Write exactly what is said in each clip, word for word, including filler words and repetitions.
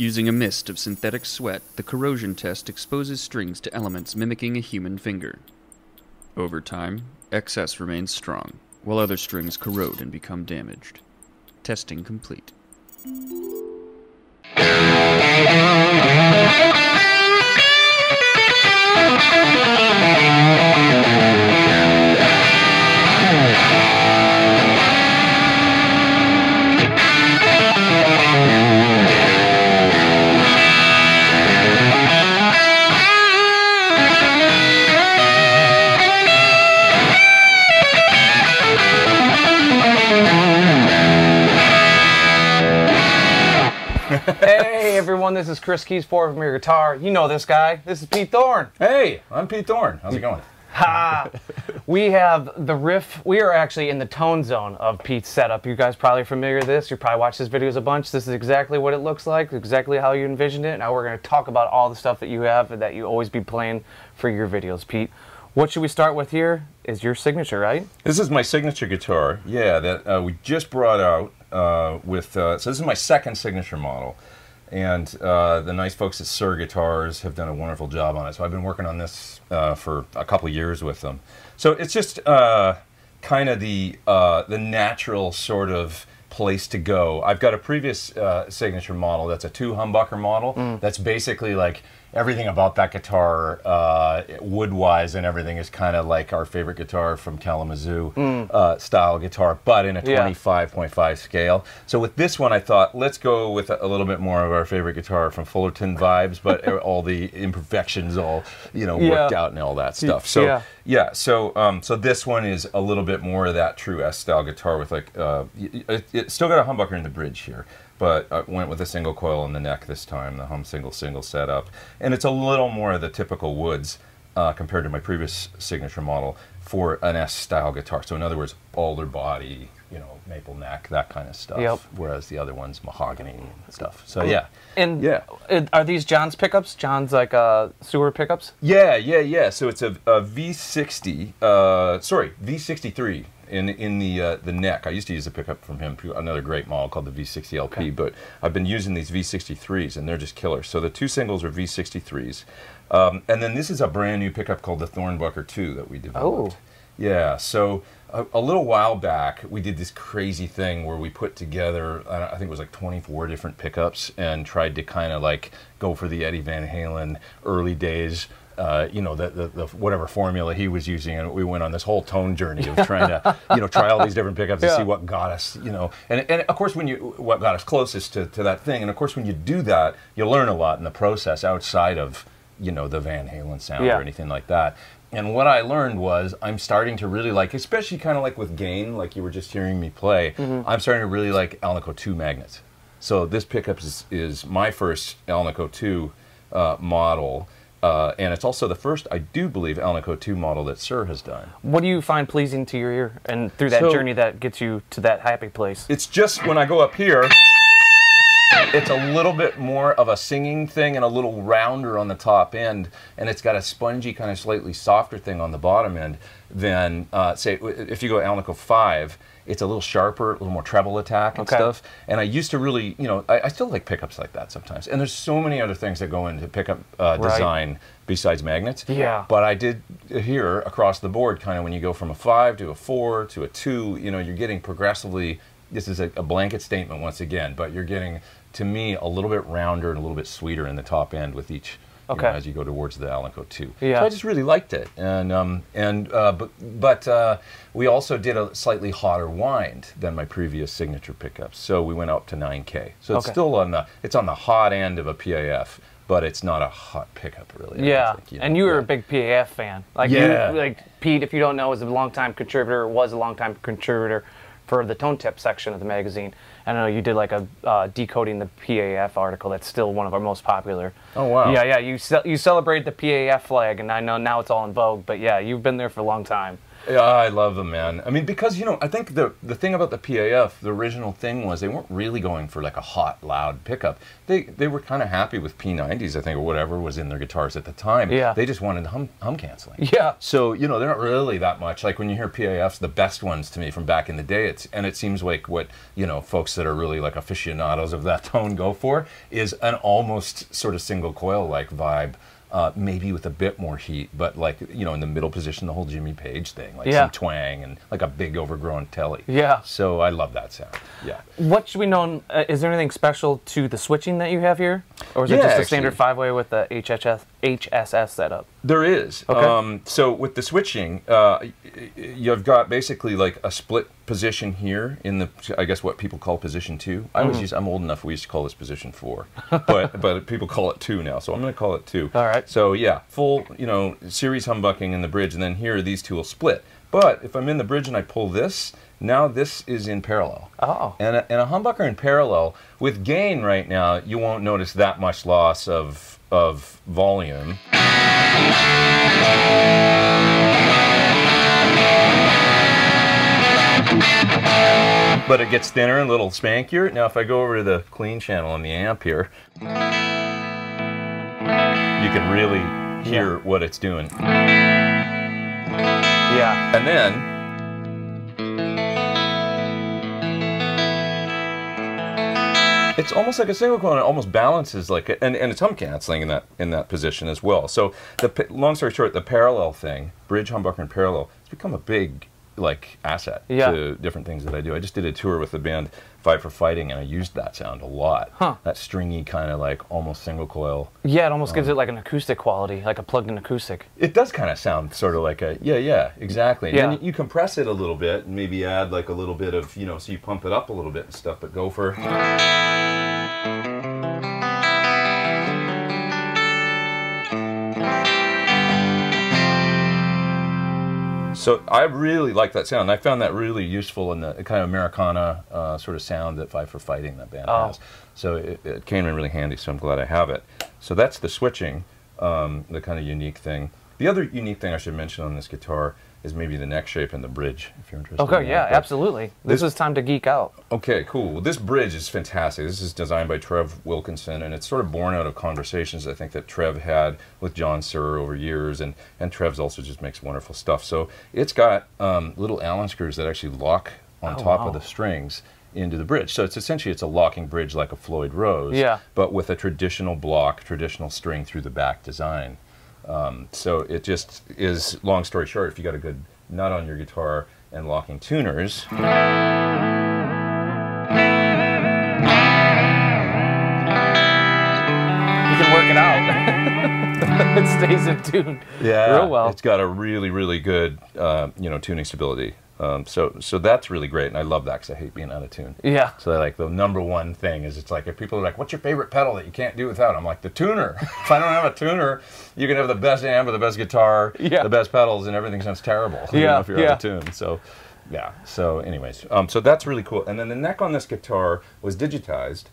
Using a mist of synthetic sweat, the corrosion test exposes strings to elements mimicking a human finger. Over time, excess remains strong, while other strings corrode and become damaged. Testing complete. Hey everyone, this is Chris Kies, four from your guitar. You know this guy. This is Pete Thorne. Hey, I'm Pete Thorne. How's it going? Ha! We have the riff. We are actually in the tone zone of Pete's setup. You guys probably are familiar with this. You probably watched his videos a bunch. This is exactly what it looks like, exactly how you envisioned it. Now we're going to talk about all the stuff that you have and that you always be playing for your videos, Pete. What should we start with here? Is your signature, right? This is my signature guitar, yeah, that uh, we just brought out. Uh, with uh, so this is my second signature model, and uh, the nice folks at Suhr Guitars have done a wonderful job on it. So I've been working on this uh, for a couple years with them. So it's just uh, kind of the uh, the natural sort of place to go. I've got a previous uh, signature model that's a two humbucker model. Mm. That's basically like everything about that guitar, uh, wood-wise and everything, is kind of like our favorite guitar from Kalamazoo mm. uh, style guitar, but in a twenty-five point five yeah. scale. So with this one, I thought, let's go with a, a little bit more of our favorite guitar from Fullerton vibes, but all the imperfections all, you know, yeah. worked out and all that stuff. So yeah, yeah so um, so this one is a little bit more of that true S style guitar with like, uh, it, it's still got a humbucker in the bridge here, but I went with a single coil in the neck this time, the hum single single setup. And it's a little more of the typical woods uh, compared to my previous signature model for an S-style guitar. So in other words, alder body, you know, maple neck, that kind of stuff. Yep. Whereas the other one's mahogany and stuff. So yeah. And yeah. Are these John's pickups? John's like uh, Suhr pickups? Yeah, yeah, yeah. So it's a, a V sixty, uh, sorry, V sixty-three. In in the uh, the neck, I used to use a pickup from him, another great model called the V sixty L P. Okay. But I've been using these V sixty-threes, and they're just killers. So the two singles are V sixty-threes, um, and then this is a brand new pickup called the Thornbucker two that we developed. Oh, yeah. So a, a little while back, we did this crazy thing where we put together, I think it was like twenty-four different pickups, and tried to kind of like go for the Eddie Van Halen early days. Uh, you know, the, the, the whatever formula he was using, and we went on this whole tone journey of trying to, you know, try all these different pickups yeah. to see what got us, you know, and, and of course when you, what got us closest to, to that thing, and of course when you do that, you learn a lot in the process outside of, you know, the Van Halen sound yeah. or anything like that. And what I learned was I'm starting to really like, especially kind of like with gain, like you were just hearing me play, mm-hmm. I'm starting to really like Alnico two magnets. So this pickup is, is my first Alnico two uh, model. Uh, and it's also the first, I do believe, Alnico two model that Suhr has done. What do you find pleasing to your ear, and through that so, journey that gets you to that happy place? It's just when I go up here, it's a little bit more of a singing thing and a little rounder on the top end, and it's got a spongy, kind of slightly softer thing on the bottom end than, uh, say, if you go Alnico five, it's a little sharper, a little more treble attack and okay. stuff. And I used to really, you know, I, I still like pickups like that sometimes. And there's so many other things that go into pickup uh, right. design besides magnets. Yeah. But I did hear across the board, kind of when you go from a five to a four to a two, you know, you're getting progressively, this is a, a blanket statement once again, but you're getting, to me, a little bit rounder and a little bit sweeter in the top end with each. Okay. You know, as you go towards the Alnico two. Yeah. So I just really liked it. And, um, and, uh, but, but uh, we also did a slightly hotter wind than my previous signature pickups. So we went up to nine K. So it's okay. still on the, it's on the hot end of a P A F, but it's not a hot pickup really. Yeah, think, you know, and you were yeah. a big P A F fan. Like yeah. you, like Pete, if you don't know, is a longtime contributor, was a longtime contributor for the Tone Tip section of the magazine. I know you did like a uh, decoding the P A F article. That's still one of our most popular. Oh wow! Yeah, yeah. You ce you celebrate the P A F flag, and I know now it's all in vogue. But yeah, you've been there for a long time. Yeah, I love them, man. I mean, because, you know, I think the the thing about the P A F, the original thing was they weren't really going for like a hot, loud pickup. They they were kind of happy with P ninety s, I think, or whatever was in their guitars at the time. Yeah. They just wanted hum, hum canceling. Yeah. So, you know, they're not really that much. Like when you hear P A Fs, the best ones to me from back in the day, it's and it seems like what, you know, folks that are really like aficionados of that tone go for is an almost sort of single coil-like vibe. Uh, maybe with a bit more heat, but like, you know, in the middle position, the whole Jimmy Page thing, like yeah. some twang and like a big overgrown telly. Yeah. So I love that sound. Yeah. What should we know? Uh, is there anything special to the switching that you have here? Or is yeah, it just a actually, standard five-way with the H S S setup? There is. Okay. Um, so with the switching, uh, you've got basically like a split position here in the, I guess what people call position two. I always mm. use, I'm old enough, we used to call this position four, but but people call it two now, so I'm going to call it two. All right. So yeah, full, you know, series humbucking in the bridge, and then here these two will split. But if I'm in the bridge and I pull this, now this is in parallel. Oh. And a, and a humbucker in parallel, with gain right now, you won't notice that much loss of, of volume. But it gets thinner and a little spankier. Now if I go over to the clean channel on the amp here, you can really hear yeah. what it's doing. Yeah. And then... it's almost like a single coil, and it almost balances like it, and, and it's hum canceling in that in that position as well. So, the long story short, the parallel thing, bridge, humbucker, and parallel, it's become a big like asset yeah. to different things that I do. I just did a tour with the band Five for Fighting, and I used that sound a lot. Huh. That stringy kind of like almost single coil. Yeah, it almost um, gives it like an acoustic quality, like a plugged-in acoustic. It does kind of sound sort of like a yeah, yeah, exactly. Yeah. And you compress it a little bit, and maybe add like a little bit of, you know, so you pump it up a little bit and stuff. But go for. So I really like that sound. I found that really useful in the kind of Americana uh, sort of sound that Five for Fighting, that band oh. has. So it, it came in really handy, so I'm glad I have it. So that's the switching, um, the kind of unique thing. The other unique thing I should mention on this guitar is maybe the neck shape and the bridge, if you're interested. Okay, in yeah, absolutely. This, this is time to geek out. Okay, cool. Well, this bridge is fantastic. This is designed by Trev Wilkinson, and it's sort of born out of conversations, I think, that Trev had with John Suhr over years, and, and Trev's also just makes wonderful stuff. So it's got um, little Allen screws that actually lock on oh, top wow. of the strings into the bridge. So it's essentially, it's a locking bridge like a Floyd Rose, yeah. but with a traditional block, traditional string through the back design. Um, so it just is, long story short, if you got a good nut on your guitar and locking tuners, you can work it out. It stays in tune yeah, real well. It's got a really, really good, uh, you know, tuning stability. Um, so, so that's really great, and I love that because I hate being out of tune. Yeah. So like the number one thing is, it's like if people are like, "What's your favorite pedal that you can't do without?" I'm like, the tuner. If I don't have a tuner, you can have the best amp or the best guitar, yeah. the best pedals, and everything sounds terrible. Yeah. You know, if you're yeah. out of tune. So, yeah. So, anyways, um, so that's really cool. And then the neck on this guitar was digitized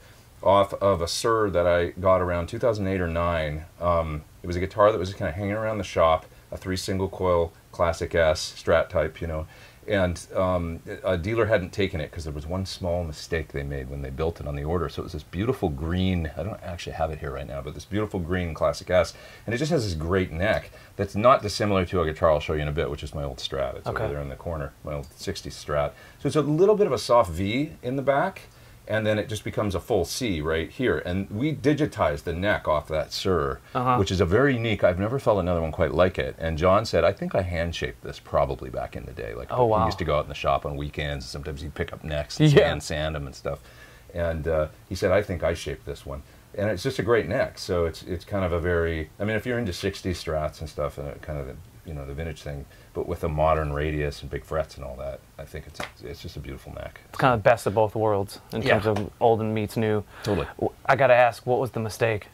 off of a Suhr that I got around two thousand eight or nine. Um, it was a guitar that was just kind of hanging around the shop, a three single coil classic S Strat type, you know. And um, a dealer hadn't taken it because there was one small mistake they made when they built it on the order. So it was this beautiful green, I don't actually have it here right now, but this beautiful green Classic S. And it just has this great neck that's not dissimilar to a guitar I'll show you in a bit, which is my old Strat. It's okay. over there in the corner, my old sixties Strat. So it's a little bit of a soft V in the back, and then it just becomes a full C right here. And we digitized the neck off that Suhr, uh-huh. which is a very unique, I've never felt another one quite like it. And John said, I think I hand-shaped this probably back in the day. Like, oh, wow. he used to go out in the shop on weekends, and sometimes he'd pick up necks and yeah. sand, sand them and stuff. And uh, he said, I think I shaped this one. And it's just a great neck, so it's it's kind of a very, I mean, if you're into sixties Strats and stuff, and kind of the, you know, the vintage thing, but with a modern radius and big frets and all that, I think it's it's just a beautiful neck. It's kind of the best of both worlds in yeah. terms of old and meets new. Totally. I got to ask, what was the mistake?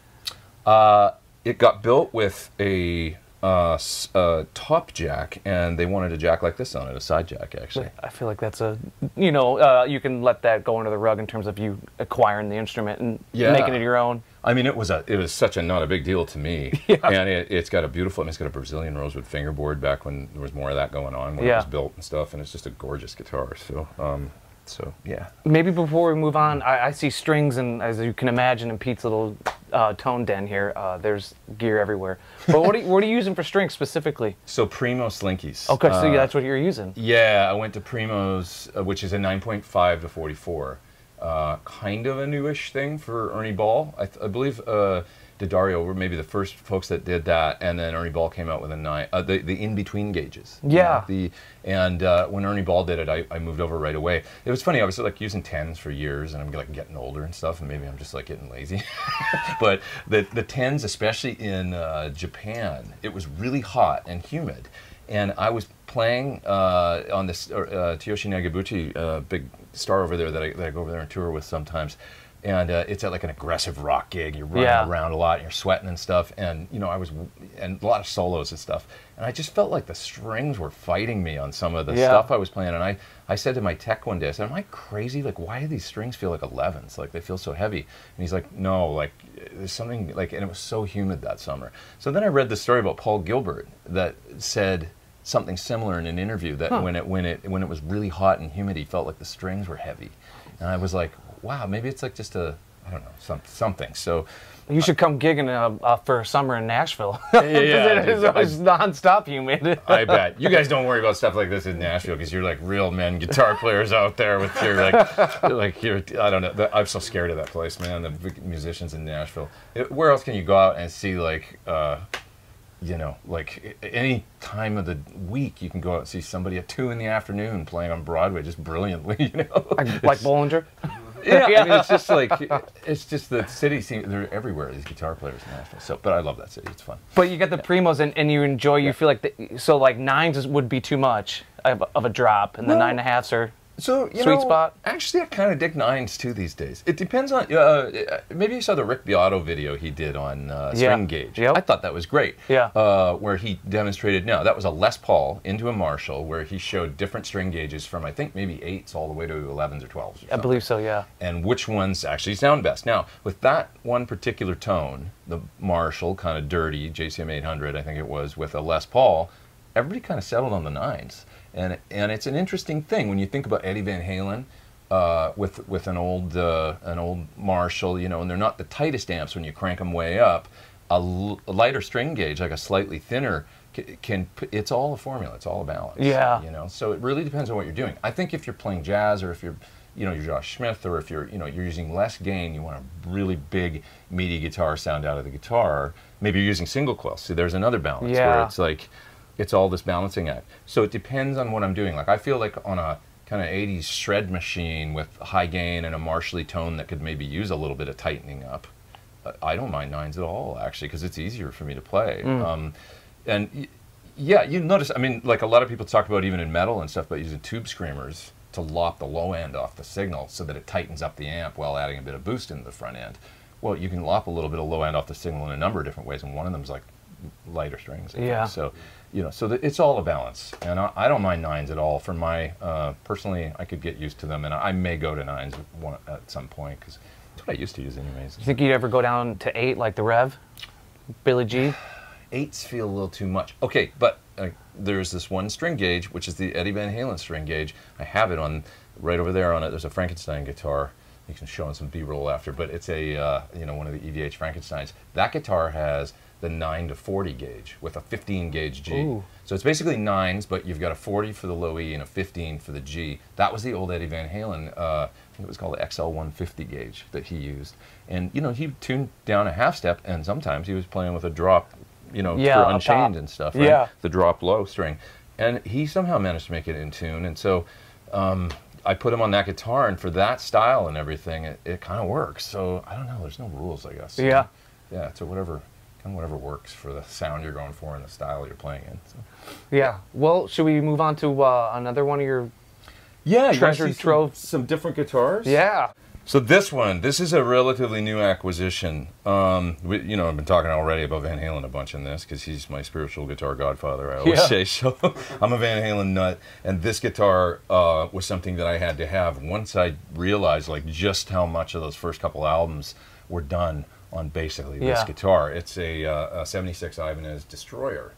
Uh, it got built with a uh, uh, top jack, and they wanted a jack like this on it, a side jack, actually. I feel like that's a, you know, uh, you can let that go under the rug in terms of you acquiring the instrument and yeah. making it your own. I mean, it was a it was such a not a big deal to me. Yeah. And it, it's got a beautiful, I mean, it's got a Brazilian rosewood fingerboard back when there was more of that going on when yeah. it was built and stuff, and it's just a gorgeous guitar. So, um, so yeah. Maybe before we move on, I, I see strings, and as you can imagine, in Pete's little uh, tone den here, uh, there's gear everywhere. But what are you, what are you using for strings specifically? So Primo's Slinkies. Okay, so uh, that's what you're using. Yeah, I went to Primo's, uh, which is a nine point five to forty-four. Uh, kind of a newish thing for Ernie Ball. I, th I believe uh, D'Addario were maybe the first folks that did that, and then Ernie Ball came out with a nine, uh, the, the in-between gauges. Yeah. You know, the, and uh, when Ernie Ball did it, I, I moved over right away. It was funny, I was like using tens for years, and I'm like getting older and stuff, and maybe I'm just like getting lazy. But the, the tens, especially in uh, Japan, it was really hot and humid. And I was playing uh, on this uh, uh, Tsuyoshi Nagabuchi, uh, big star over there that I, that I go over there and tour with sometimes. And uh, it's at like an aggressive rock gig. You're running yeah. around a lot, and you're sweating and stuff. And you know, I was, and a lot of solos and stuff. And I just felt like the strings were fighting me on some of the yeah. stuff I was playing. And I, I said to my tech one day, I said, "Am I crazy? Like, why do these strings feel like elevens? Like, they feel so heavy." And he's like, "No, like, there's something like." And it was so humid that summer. So then I read the story about Paul Gilbert that said something similar in an interview that huh. when it when it when it was really hot and humid, he felt like the strings were heavy. And I was like, wow, maybe it's like just a, I don't know, some, something. So you should come gigging uh, uh, for a summer in Nashville. Yeah, yeah. It's always nonstop humid. I bet. You guys don't worry about stuff like this in Nashville because you're like real men guitar players out there with your like, like your, I don't know. I'm so scared of that place, man, the musicians in Nashville. It, where else can you go out and see like, uh, you know, like any time of the week, you can go out and see somebody at two in the afternoon playing on Broadway just brilliantly, you know? Like Bollinger? Yeah, I mean, it's just like, it's just the city seems, they're everywhere, these guitar players in Nashville. So, but I love that city, it's fun. But you get the yeah. Primos and, and you enjoy, you yeah. feel like, the, so like nines would be too much of, of a drop, and well, the nine and a halves are so, you sweet know, spot. Actually, I kind of dig nines too these days. It depends on, uh, maybe you saw the Rick Beato video he did on uh, string yeah. gauge. Yep. I thought that was great. Yeah. Uh, where he demonstrated, no, that was a Les Paul into a Marshall where he showed different string gauges from, I think, maybe eights all the way to elevens or twelves. Or something. I believe so, yeah. And which ones actually sound best. Now, with that one particular tone, the Marshall, kind of dirty, J C M eight hundred, I think it was, with a Les Paul, everybody kind of settled on the nines. And, and it's an interesting thing when you think about Eddie Van Halen uh, with, with an old, uh, an old Marshall, you know, and they're not the tightest amps when you crank them way up. A, l a lighter string gauge, like a slightly thinner, c can p it's all a formula. It's all a balance. Yeah. You know, so it really depends on what you're doing. I think if you're playing jazz or if you're, you know, you're Josh Smith or if you're, you know, you're using less gain, you want a really big, meaty guitar sound out of the guitar. Maybe you're using single coil. See, there's another balance yeah. where it's like, it's all this balancing act. So it depends on what I'm doing. Like I feel like on a kind of eighties shred machine with high gain and a Marshally tone that could maybe use a little bit of tightening up, I don't mind nines at all actually because it's easier for me to play. Mm. Um, and yeah, you notice, I mean, like a lot of people talk about even in metal and stuff about using tube screamers to lop the low end off the signal so that it tightens up the amp while adding a bit of boost into the front end. Well, you can lop a little bit of low end off the signal in a number of different ways, and one of them is like lighter strings. Yeah. So, you know, so the, it's all a balance, and I, I don't mind nines at all. For my uh, personally, I could get used to them, and I, I may go to nines one, at some point because that's what I used to use, anyways. You think you'd ever go down to eight like the Rev, Billy G? Eights feel a little too much. Okay, but uh, there's this one string gauge, which is the Eddie Van Halen string gauge. I have it on right over there on it. There's a Frankenstein guitar. You can show on some B-roll after, but it's a uh, you know, one of the E V H Frankensteins. That guitar has the nine to forty gauge with a fifteen gauge G. Ooh. So it's basically nines, but you've got a forty for the low E and a fifteen for the G. That was the old Eddie Van Halen, uh, I think it was called the X L one fifty gauge that he used. And you know, he tuned down a half step, and sometimes he was playing with a drop, you know, yeah, for Unchained and stuff, right? Yeah. The drop low string. And he somehow managed to make it in tune, and so um, I put him on that guitar, and for that style and everything, it, it kind of works. So I don't know, there's no rules, I guess. Yeah. Yeah, so whatever. And whatever works for the sound you're going for and the style you're playing in. So. Yeah. Well, should we move on to uh, another one of your yeah, treasured trove? Some, some different guitars. Yeah. So this one, this is a relatively new acquisition. Um, we, you know, I've been talking already about Van Halen a bunch in this because he's my spiritual guitar godfather. I always yeah. say so. I'm a Van Halen nut, and this guitar uh, was something that I had to have once I realized like just how much of those first couple albums we're done on basically this yeah. guitar. It's a, uh, a seventy-six Ibanez Destroyer.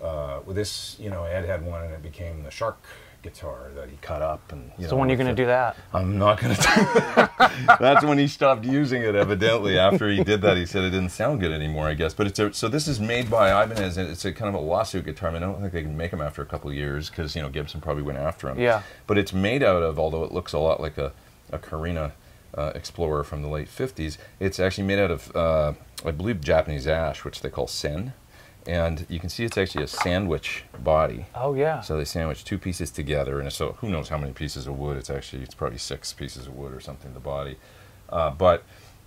Uh, with this, you know, Ed had one and it became the Shark guitar that he cut up. And you so know, when are you going to do that? I'm not going to do that. That's when he stopped using it, evidently. After he did that, he said it didn't sound good anymore, I guess. But it's a, so this is made by Ibanez, and it's a kind of a lawsuit guitar. I mean, I don't think they can make them after a couple of years because, you know, Gibson probably went after them. Yeah. But it's made out of, although it looks a lot like a, a Carina uh, Explorer from the late fifties, it's actually made out of, uh, I believe, Japanese ash, which they call sen. And you can see it's actually a sandwich body. Oh yeah. So they sandwich two pieces together, and so who knows how many pieces of wood? It's actually it's probably six pieces of wood or something. The body, uh, but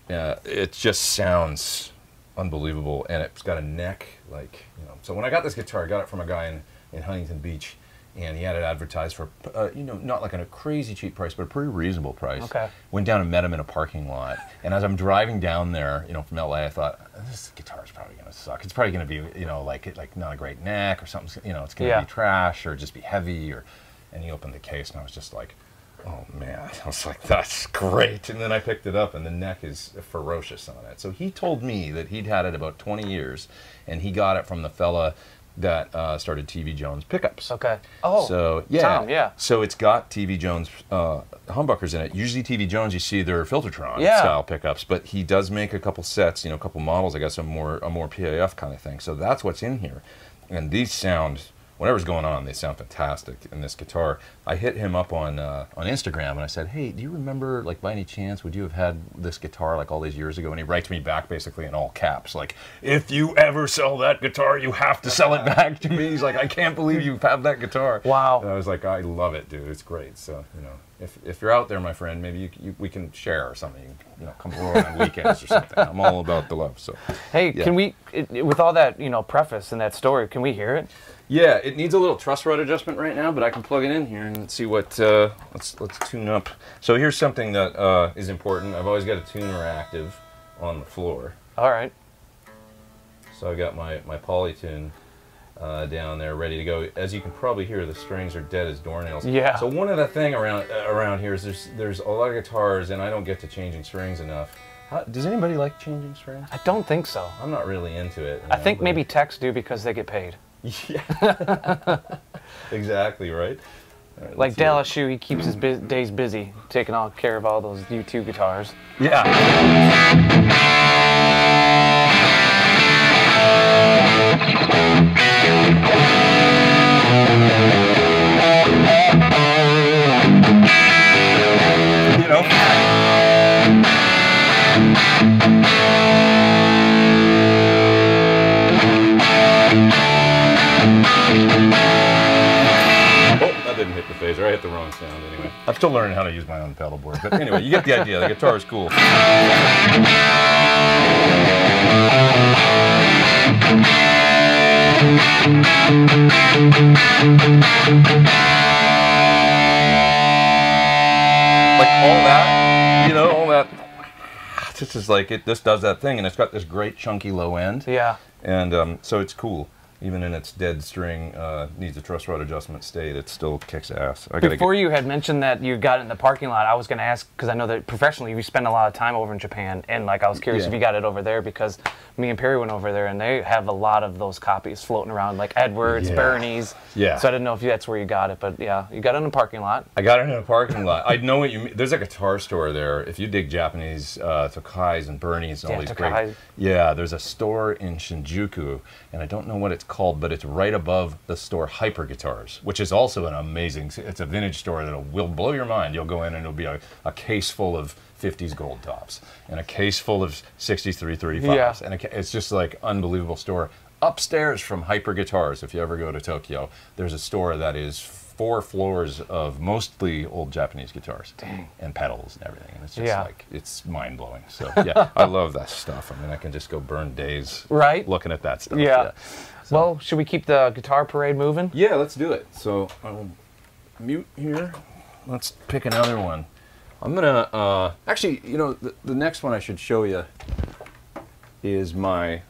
uh, it just sounds unbelievable, and it's got a neck like you know. So when I got this guitar, I got it from a guy in, in Huntington Beach, and he had it advertised for uh, you know not like a crazy cheap price, but a pretty reasonable price. Okay. Went down and met him in a parking lot, and as I'm driving down there, you know, from L A, I thought, this guitar is probably going to suck. It's probably going to be, you know, like like not a great neck or something. You know, it's going to yeah. be trash or just be heavy. Or, and he opened the case, and I was just like, oh man! I was like, that's great. And then I picked it up, and the neck is ferocious on it. So he told me that he'd had it about twenty years, and he got it from the fella that uh, started T V Jones pickups. Okay. Oh. So yeah. Tom, yeah. So it's got T V Jones uh, humbuckers in it. Usually T V Jones, you see their Filtertron yeah. style pickups, but he does make a couple sets, you know, a couple models. I guess a more a more P A F kind of thing. So that's what's in here, and these sound, whatever's going on, they sound fantastic in this guitar. I hit him up on uh, on Instagram and I said, hey, do you remember, like, by any chance, would you have had this guitar like all these years ago? And he writes me back basically in all caps, like, if you ever sell that guitar, you have to sell it back to me. He's like, I can't believe you have that guitar. Wow. And I was like, I love it, dude. It's great. So, you know, if if you're out there, my friend, maybe you, you, we can share or something. You, you know, come over on weekends or something. I'm all about the love. So, hey, yeah. can we, with all that, you know, preface and that story, can we hear it? Yeah, it needs a little truss rod adjustment right now, but I can plug it in here and let's see what, uh, let's let's tune up. So here's something that uh, is important. I've always got a tuner active on the floor. All right. So I've got my, my Polytune uh, down there ready to go. As you can probably hear, the strings are dead as doornails. Yeah. So one other thing around uh, around here is there's, there's a lot of guitars and I don't get to changing strings enough. How, does anybody like changing strings? I don't think so. I'm not really into it. You know, I think maybe techs do because they get paid. Yeah, exactly right. right like Dallas Shoe, he keeps his bu days busy taking all care of all those U two guitars. Yeah. You know. Phase, or I hit the wrong sound anyway. I'm still learning how to use my own pedal board, but anyway, you get the idea. The guitar is cool. Like all that, you know, all that. This is like it. This does that thing, and it's got this great chunky low end. Yeah. And um, so it's cool. Even in its dead string, uh, needs a truss rod adjustment state, it still kicks ass. I Before get... you had mentioned that you got it in the parking lot, I was going to ask, because I know that professionally you spend a lot of time over in Japan, and like I was curious yeah. if you got it over there, because me and Perry went over there, and they have a lot of those copies floating around, like Edwards, yeah. Bernie's. Yeah. So I didn't know if that's where you got it, but yeah, you got it in a parking lot. I got it in a parking lot. I know what you mean. There's a guitar store there. If you dig Japanese uh, Tokai's and Bernie's and yeah, all these Tokai's. Great... Yeah, there's a store in Shinjuku, and I don't know what it's called. called, but it's right above the store Hyper Guitars, which is also an amazing, it's a vintage store that will blow your mind. You'll go in and it'll be a, a case full of fifties gold tops and a case full of sixty-three thirty-fives. Yeah. And a, it's just like unbelievable store. Upstairs from Hyper Guitars, if you ever go to Tokyo, there's a store that is four floors of mostly old Japanese guitars. Dang. And pedals and everything. And it's just yeah. like, it's mind-blowing. So yeah, I love that stuff. I mean, I can just go burn days right? looking at that stuff. Yeah. yeah. So. Well, should we keep the guitar parade moving? Yeah, let's do it. So I'll mute here. Let's pick another one. I'm gonna, uh, actually, you know, the, the next one I should show you is my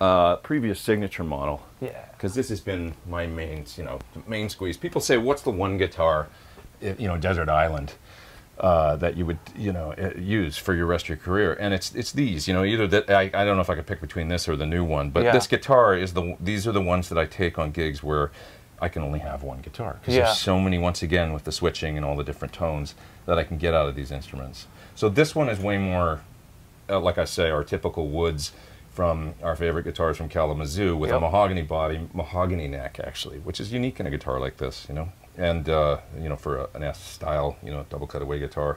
uh, previous signature model. Yeah. Because this has been my main, you know, main squeeze. People say, what's the one guitar, you know, desert island? uh, that you would, you know, use for your rest of your career. And it's it's these, you know, either that I, I don't know if I could pick between this or the new one, but yeah. this guitar is the these are the ones that I take on gigs where I can only have one guitar because yeah. there's so many, once again, with the switching and all the different tones that I can get out of these instruments. So this one is way more, uh, like I say, our typical woods from our favorite guitars from Kalamazoo with yep. a mahogany body, mahogany neck actually, which is unique in a guitar like this, you know. And uh, you know, for a, an S style, you know, double cutaway guitar,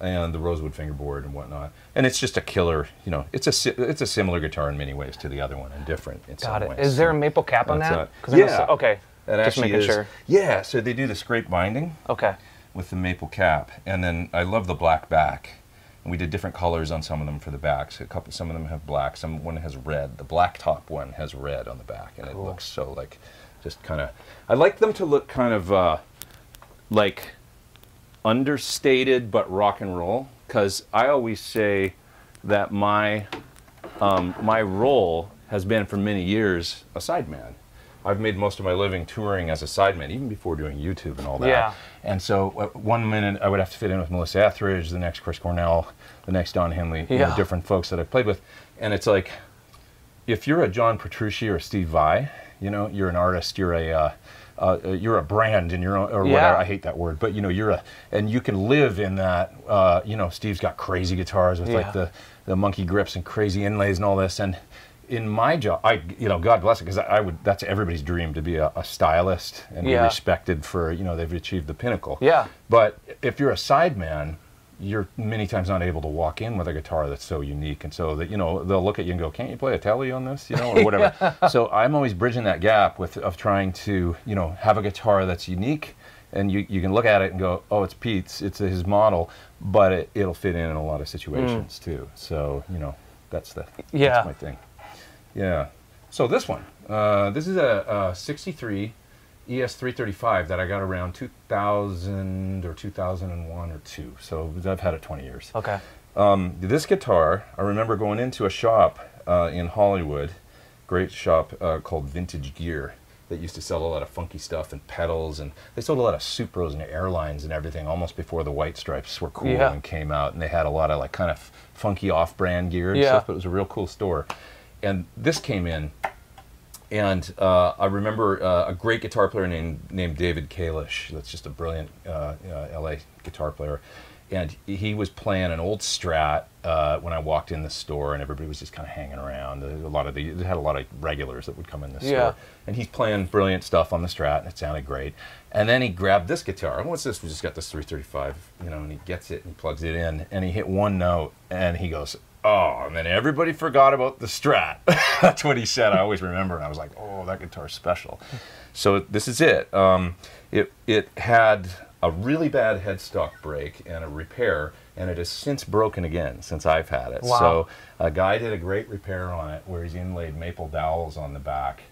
and the rosewood fingerboard and whatnot. And it's just a killer, you know. It's a si it's a similar guitar in many ways to the other one, and different in Got some it. ways. Is there a maple cap on That's that? A, yeah. A, okay. That just making is, sure. Yeah. So they do the scrape binding. Okay. With the maple cap, and then I love the black back. And we did different colors on some of them for the backs. A couple, some of them have black. Some one has red. The black top one has red on the back, and cool. it looks so like, just kind of. I like them to look kind of uh, like understated but rock and roll, because I always say that my um, my role has been for many years a sideman. I've made most of my living touring as a sideman, even before doing YouTube and all that. Yeah. And so uh, one minute I would have to fit in with Melissa Etheridge, the next Chris Cornell, the next Don Henley, yeah. you know, different folks that I've played with. And it's like, if you're a John Petrucci or a Steve Vai, you know, you're an artist, you're a, uh, uh, you're a brand in your own, or yeah. whatever, I hate that word, but you know, you're a, and you can live in that, uh, you know, Steve's got crazy guitars with yeah. like the, the monkey grips and crazy inlays and all this. And in my job, I, you know, God bless it, because I, I would, that's everybody's dream to be a, a stylist and yeah. be respected for, you know, they've achieved the pinnacle. Yeah. But if you're a sideman, you're many times not able to walk in with a guitar that's so unique, and so that, you know, they'll look at you and go, can't you play a Tele on this, you know, or whatever. yeah. So I'm always bridging that gap with, of trying to, you know, have a guitar that's unique, and you, you can look at it and go, oh, it's Pete's, it's his model, but it, it'll fit in in a lot of situations mm. too. So, you know, that's the, yeah. that's my thing. Yeah. So this one, uh, this is a, a sixty-three E S three thirty-five that I got around two thousand or two thousand one or two. So I've had it twenty years. Okay. Um, this guitar, I remember going into a shop uh, in Hollywood, great shop uh, called Vintage Gear, that used to sell a lot of funky stuff and pedals, and they sold a lot of Supros and airlines and everything almost before the white stripes were cool yeah. and came out, and they had a lot of like kind of funky off-brand gear and yeah. stuff, but it was a real cool store. And this came in, and uh, I remember uh, a great guitar player named named David Kalish, that's just a brilliant uh, uh, L A guitar player, and he was playing an old Strat uh, when I walked in the store, and everybody was just kind of hanging around. A lot of the, they had a lot of regulars that would come in the store, yeah. and he's playing brilliant stuff on the Strat, and it sounded great. And then he grabbed this guitar, and what's this? We just got this three thirty-five, you know, and he gets it and he plugs it in, and he hit one note, and he goes, oh, and then everybody forgot about the Strat. That's what he said. I always remember. And I was like, oh, that guitar's special. So this is it. Um, it. It had a really bad headstock break and a repair, and it has since broken again since I've had it. Wow. So a guy did a great repair on it where he's inlaid maple dowels on the back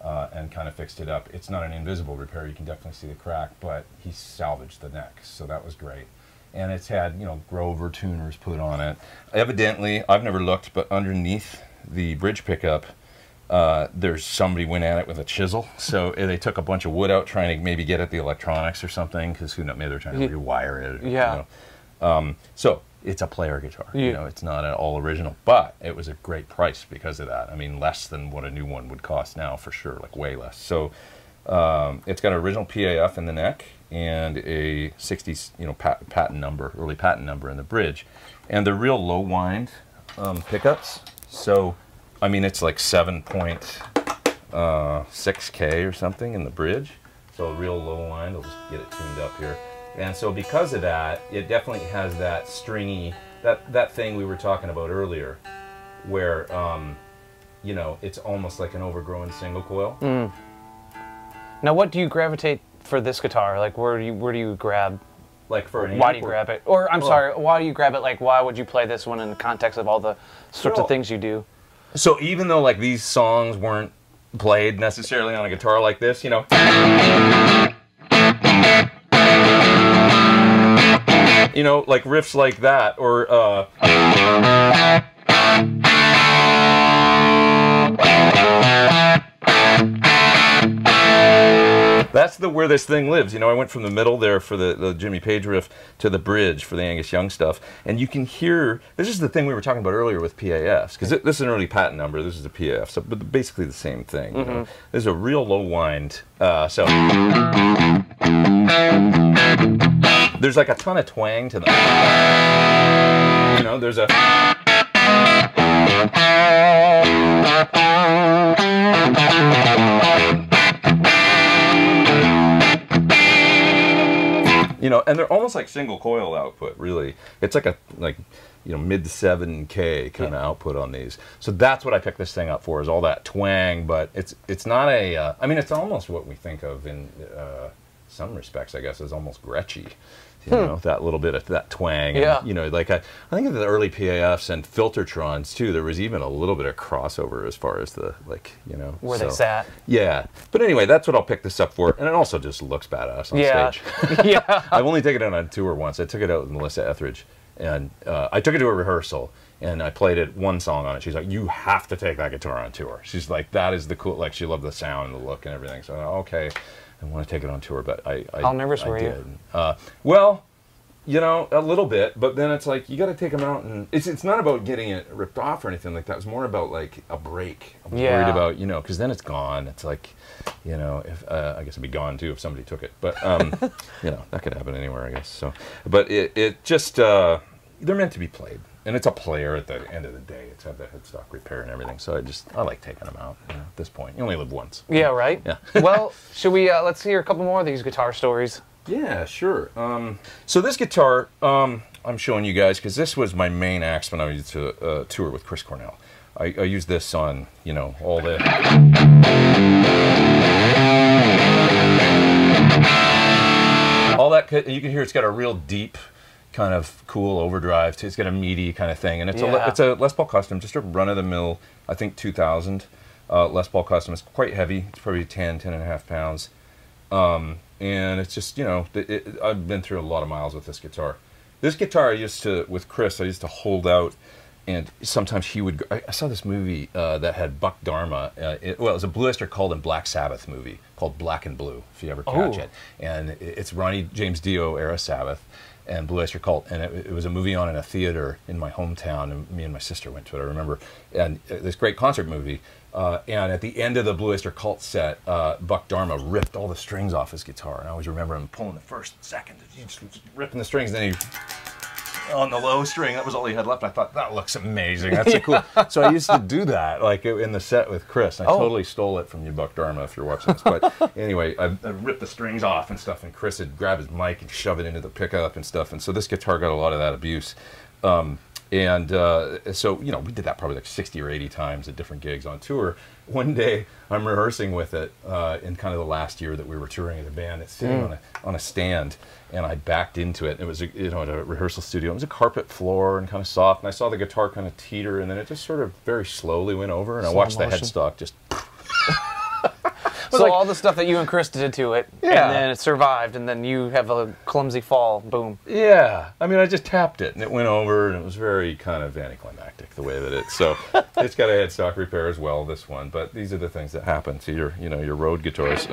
uh, and kind of fixed it up. It's not an invisible repair. You can definitely see the crack, but he salvaged the neck, so that was great. And it's had, you know, Grover tuners put on it. Evidently, I've never looked, but underneath the bridge pickup, uh, there's somebody went at it with a chisel. So they took a bunch of wood out trying to maybe get at the electronics or something, because who knows, maybe they're trying to rewire it. Or, yeah. You know. um, so it's a player guitar. Yeah. You know, it's not an all original, but it was a great price because of that. I mean, less than what a new one would cost now for sure, like way less. So um, it's got an original P A F in the neck, and a sixties, you know, pat, patent number, early patent number in the bridge, and they're real low wind um, pickups. So, I mean, it's like seven point six K or something in the bridge. So real low wind. I'll just get it tuned up here. And so because of that, it definitely has that stringy, that that thing we were talking about earlier, where um, you know, it's almost like an overgrown single coil. Mm. Now, what do you gravitate? For this guitar, like where do you where do you grab, like for an why do you grab it? Or I'm oh. sorry, why do you grab it? Like why would you play this one in the context of all the sorts well, of things you do? So even though like these songs weren't played necessarily on a guitar like this, you know, you know, like riffs like that, or uh, that that's the where this thing lives. You know, I went from the middle there for the, the Jimmy Page riff to the bridge for the Angus Young stuff. And you can hear, this is the thing we were talking about earlier with P A Fs, because this is an early patent number, this is a P A F, so, but basically the same thing. Mm-hmm. You know? There's a real low wind, uh, so. There's like a ton of twang to the, you know, there's a. You know, and they're almost like single coil output, really. It's like a, like, you know, mid seven K kind of output on these. So that's what I picked this thing up for, is all that twang, but it's it's not a, uh, I mean, it's almost what we think of in uh, some respects, I guess, as almost Gretschy. You know, hmm. that little bit of that twang. Yeah. And, you know, like I, I think of the early P A Fs and Filtertrons too, there was even a little bit of crossover as far as the, like, you know. Where so, they sat. Yeah. But anyway, that's what I'll pick this up for. And it also just looks badass on yeah. stage. Yeah. I've only taken it on tour once. I took it out with Melissa Etheridge. And uh, I took it to a rehearsal. And I played it one song on it. She's like, "You have to take that guitar on tour." She's like, "That is the cool." Like, she loved the sound and the look and everything. So I'm like, okay, I want to take it on tour, but I. I How nervous I were did. you? Uh, well, you know, a little bit, but then it's like you got to take them out, and it's it's not about getting it ripped off or anything like that. It's more about like a break. I'm yeah. worried about, you know, because then it's gone. It's like, you know, if uh, I guess it'd be gone too if somebody took it, but um, you know, that could happen anywhere, I guess. So, but it it just uh, they're meant to be played. And it's a player at the end of the day. It's had the headstock repair and everything. So I just, I like taking them out, you know, at this point. You only live once. Yeah, right? Yeah. Well, should we, uh, let's hear a couple more of these guitar stories. Yeah, sure. Um, so this guitar, um, I'm showing you guys, because this was my main axe when I used to uh, tour with Chris Cornell. I, I used this on, you know, all the... All that, you can hear it's got a real deep... kind of cool overdrive. It's got a meaty kind of thing, and it's yeah. a it's a Les Paul Custom, just a run of the mill, I think two thousand uh, Les Paul Custom. It's quite heavy. It's probably ten, ten and a half pounds, um, and it's just, you know, it, it, I've been through a lot of miles with this guitar. This guitar I used to with Chris. I used to hold out, and sometimes he would. I, I saw this movie uh, that had Buck Dharma. Uh, it, well, it was a Blue Öyster Cult and Black Sabbath movie called Black and Blue, if you ever catch oh. it. And it, it's Ronnie James Dio era Sabbath. And Blue Öyster Cult, and it, it was a movie on in a theater in my hometown, and me and my sister went to it, I remember, and uh, this great concert movie, uh, and at the end of the Blue Öyster Cult set, uh, Buck Dharma ripped all the strings off his guitar, and I always remember him pulling the first, second, just ripping the strings, and then he, on the low string, that was all he had left. I thought, that looks amazing, that's so cool. So I used to do that, like, in the set with Chris, and I oh. totally stole it from you, Buck Dharma, if you're watching this, but anyway, I, I ripped the strings off and stuff, and Chris would grab his mic and shove it into the pickup and stuff, and so this guitar got a lot of that abuse. Um, and uh, so, you know, we did that probably like sixty or eighty times at different gigs on tour. One day, I'm rehearsing with it uh, in kind of the last year that we were touring as a band. It's sitting mm. on, a, on a stand, and I backed into it. It was, a, you know, at a rehearsal studio. It was a carpet floor and kind of soft, and I saw the guitar kind of teeter, and then it just sort of very slowly went over, and Slow I watched motion. the headstock just... So like, all the stuff that you and Chris did to it, yeah. and then it survived, and then you have a clumsy fall, boom. Yeah. I mean, I just tapped it, and it went over, and it was very kind of anticlimactic, the way that it, so it's got a headstock repair as well, this one, but these are the things that happen to your, you know, your road guitars.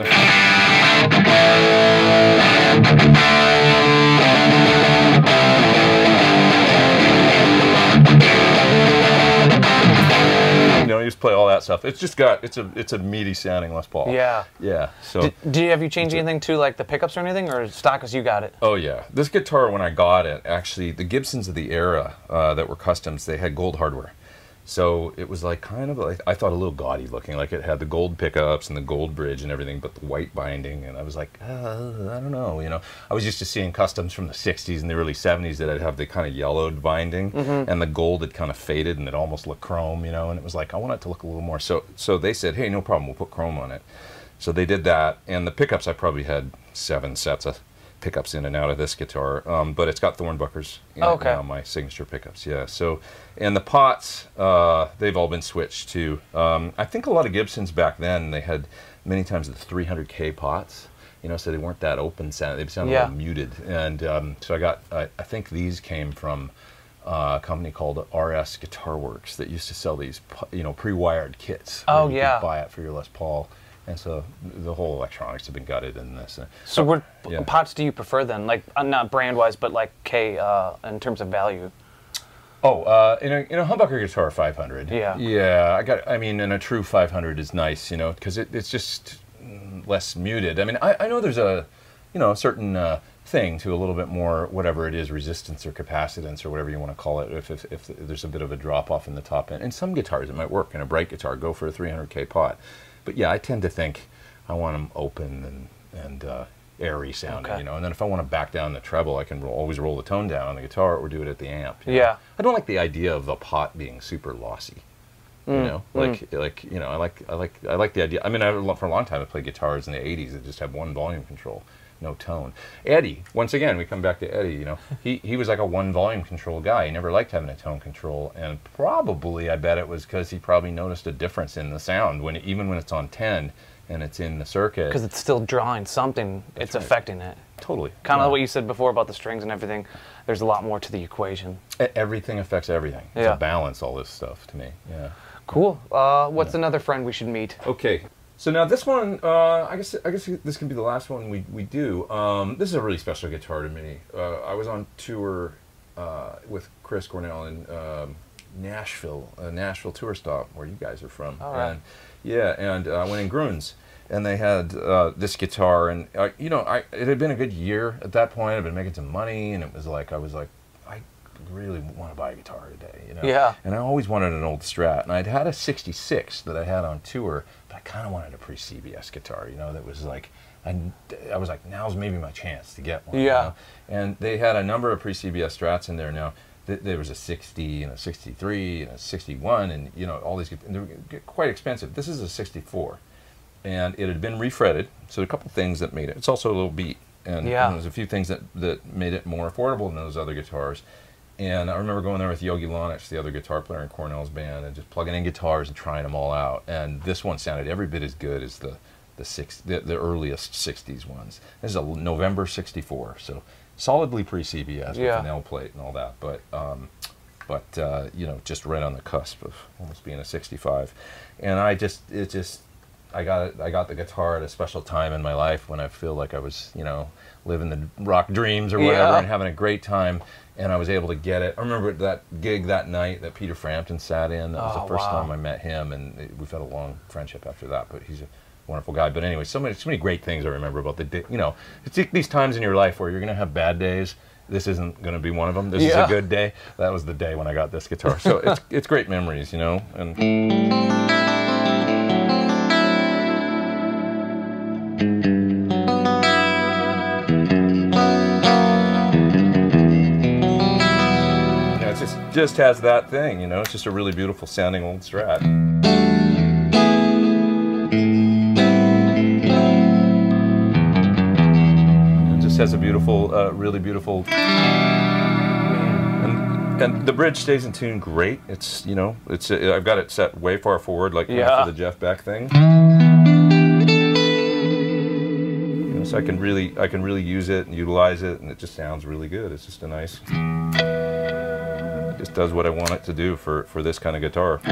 You know, you just play all that stuff. It's just got, it's a it's a meaty sounding Les Paul. Yeah. Yeah. So did, did you, have you changed anything to like the pickups or anything, or stock as you got it? Oh yeah. This guitar, when I got it, actually the Gibsons of the era uh, that were customs, they had gold hardware. So it was like kind of like, I thought a little gaudy looking, like it had the gold pickups and the gold bridge and everything, but the white binding, and I was like, uh, I don't know, you know. I was used to seeing customs from the sixties and the early seventies that I'd have the kind of yellowed binding, mm-hmm. and the gold had kind of faded and it almost looked chrome, you know, and it was like, I want it to look a little more. So, so they said, hey, no problem, we'll put chrome on it. So they did that, and the pickups, I probably had seven sets of pickups in and out of this guitar, um, but it's got Thornbuckers in oh, okay. it now, my signature pickups, yeah. So, and the pots, uh, they've all been switched to, um, I think a lot of Gibsons back then, they had many times the three hundred K pots, you know, so they weren't that open sound, they sounded yeah. a little muted, and um, so I got, I, I think these came from uh, a company called R S Guitar Works that used to sell these, you know, pre-wired kits. Oh, yeah. You could buy it for your Les Paul. And so the whole electronics have been gutted in this. So, so what yeah. pots do you prefer then? Like, not brand-wise, but like, K, uh, in terms of value? Oh, uh, in, a, in a humbucker guitar, five hundred. Yeah. Yeah, I got, I mean, and a true five hundred is nice, you know, because it, it's just less muted. I mean, I, I know there's a, you know, a certain uh, thing to a little bit more, whatever it is, resistance or capacitance or whatever you want to call it, if, if, if there's a bit of a drop-off in the top end. And some guitars, it might work. In a bright guitar, go for a three hundred K pot. But yeah, I tend to think I want them open and, and uh, airy sounding, okay. you know. And then if I want to back down the treble, I can roll, always roll the tone down on the guitar or do it at the amp. Yeah. Know? I don't like the idea of the pot being super lossy. Mm. You know, like mm. like you know, I like I like I like the idea. I mean, I for a long time I played guitars in the eighties that just had one volume control, no tone. Eddie, once again, we come back to Eddie. You know, he he was like a one volume control guy. He never liked having a tone control, and probably I bet it was because he probably noticed a difference in the sound when even when it's on ten and it's in the circuit. Because it's still drawing something. That's it's right. affecting it. Totally. Kind of yeah. what you said before about the strings and everything. There's a lot more to the equation. Everything affects everything. It's yeah. a balance. All this stuff to me. Yeah. Cool. Uh, what's yeah. another friend we should meet? Okay. So now this one, uh, I guess I guess this can be the last one we, we do. Um, this is a really special guitar to me. Uh, I was on tour uh, with Chris Cornell in um, Nashville, a Nashville tour stop where you guys are from. All right. And, yeah, and I uh, went in Groons, and they had uh, this guitar, and uh, you know, I, it had been a good year at that point. I'd been making some money, and it was like I was like, I really want to buy a guitar today, you know. Yeah. And I always wanted an old Strat, and I'd had a sixty-six that I had on tour, but I kind of wanted a pre-C B S guitar, you know. That was like, I, I was like, now's maybe my chance to get one. Yeah. You know? And they had a number of pre-C B S Strats in there now. Th there was a sixty and a sixty-three and a sixty-one, and you know, all these, and they were quite expensive. This is a sixty-four, and it had been refretted. So a couple things that made it. It's also a little beat, and, yeah. and there's a few things that that made it more affordable than those other guitars. And I remember going there with Yogi Lonich, the other guitar player in Cornell's band, and just plugging in guitars and trying them all out. And this one sounded every bit as good as the the, six, the, the earliest sixties ones. This is a November sixty-four, so solidly pre-C B S yeah. with an L plate and all that. But, um, but uh, you know, just right on the cusp of almost being a sixty-five. And I just, it just, I got it, I got the guitar at a special time in my life when I feel like I was, you know, living the rock dreams or whatever yeah. and having a great time. And I was able to get it. I remember that gig that night that Peter Frampton sat in. That was oh, the first wow. time I met him, and it, we've had a long friendship after that. But he's a wonderful guy. But anyway, so many, so many great things I remember about the day. You know, it's these times in your life where you're going to have bad days. This isn't going to be one of them. This yeah. is a good day. That was the day when I got this guitar. So it's it's great memories, you know. And. Just has that thing, you know, it's just a really beautiful sounding old Strat. It just has a beautiful, uh, really beautiful, and, and the bridge stays in tune great. It's, you know, it's uh, I've got it set way far forward, like yeah. after the Jeff Beck thing. You know, so I can really, I can really use it and utilize it, and it just sounds really good. It's just a nice. Just does what I want it to do for, for this kind of guitar. I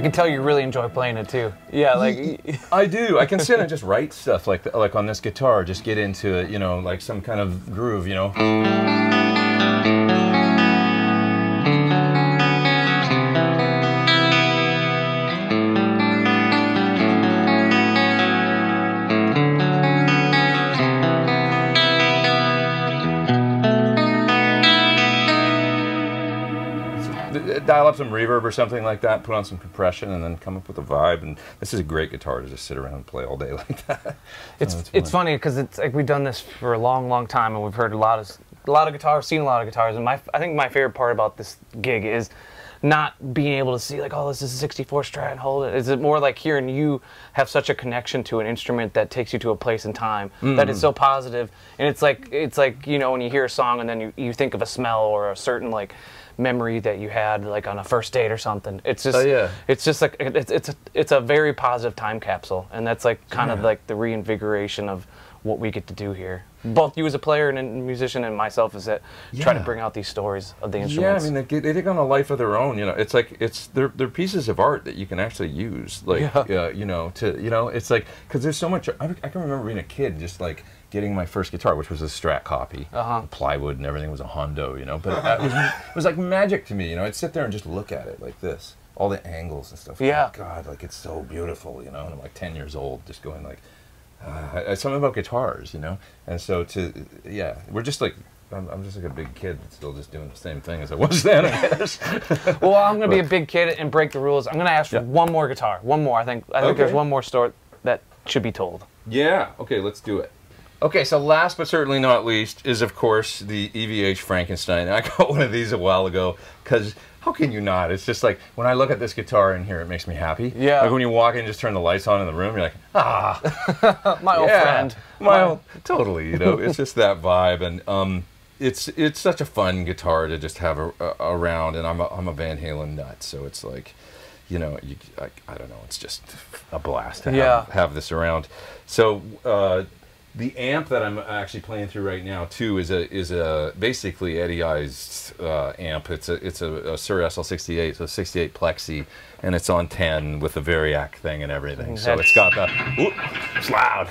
can tell you really enjoy playing it too. Yeah, like I do. I can sit and just write stuff like that, like on this guitar, just get into it, you know, like some kind of groove, you know. Dial up some reverb or something like that, put on some compression, and then come up with a vibe. And this is a great guitar to just sit around and play all day like that. So it's it's, it's funny because it's like we've done this for a long, long time, and we've heard a lot of a lot of guitars, seen a lot of guitars. And my I think my favorite part about this gig is not being able to see like, oh, this is a sixty-four Strat and hold it. Is it more like hearing you have such a connection to an instrument that takes you to a place in time mm. that is so positive? And it's like it's like you know when you hear a song and then you you think of a smell or a certain like. memory that you had, like on a first date or something. It's just, oh, yeah. it's just like it's it's a, it's a very positive time capsule, and that's like kind yeah. of like the reinvigoration of what we get to do here. Both you as a player and a musician, and myself as that yeah. try to bring out these stories of the instruments. Yeah, I mean, they, they take on a life of their own. You know, it's like it's they're they're pieces of art that you can actually use. Like, yeah. uh, you know, to you know, it's like because there's so much. I, I can remember being a kid, just like getting my first guitar, which was a Strat copy, uh-huh. the plywood and everything was a Hondo. You know, but it, it, was, it was like magic to me. You know, I'd sit there and just look at it like this, all the angles and stuff. Yeah, oh, God, like it's so beautiful. You know, and I'm like ten years old, just going like. Uh, something about guitars, you know, and so to yeah, we're just like I'm, I'm just like a big kid that's still just doing the same thing as I was then. I guess. Well, I'm gonna but, be a big kid and break the rules. I'm gonna ask yeah. for one more guitar, one more. I think I think okay. there's one more story that should be told. Yeah. Okay, let's do it. Okay, so last but certainly not least is of course the E V H Frankenstein. I got one of these a while ago because. How can you not? It's just like, when I look at this guitar in here, it makes me happy. Yeah. Like when you walk in, just turn the lights on in the room, you're like, ah. My old yeah, friend. My, my old, totally, you know, it's just that vibe. And um, it's it's such a fun guitar to just have a, a, around. And I'm a, I'm a Van Halen nut, so it's like, you know, you, I, I don't know, it's just a blast to have, yeah. have this around. So uh, the amp that I'm actually playing through right now too is a is a basically Eddie I's uh, amp. It's a it's a, a Suhr S L sixty-eight, so sixty-eight plexi, and it's on ten with the Variac thing and everything. So it's got the whoop, it's loud.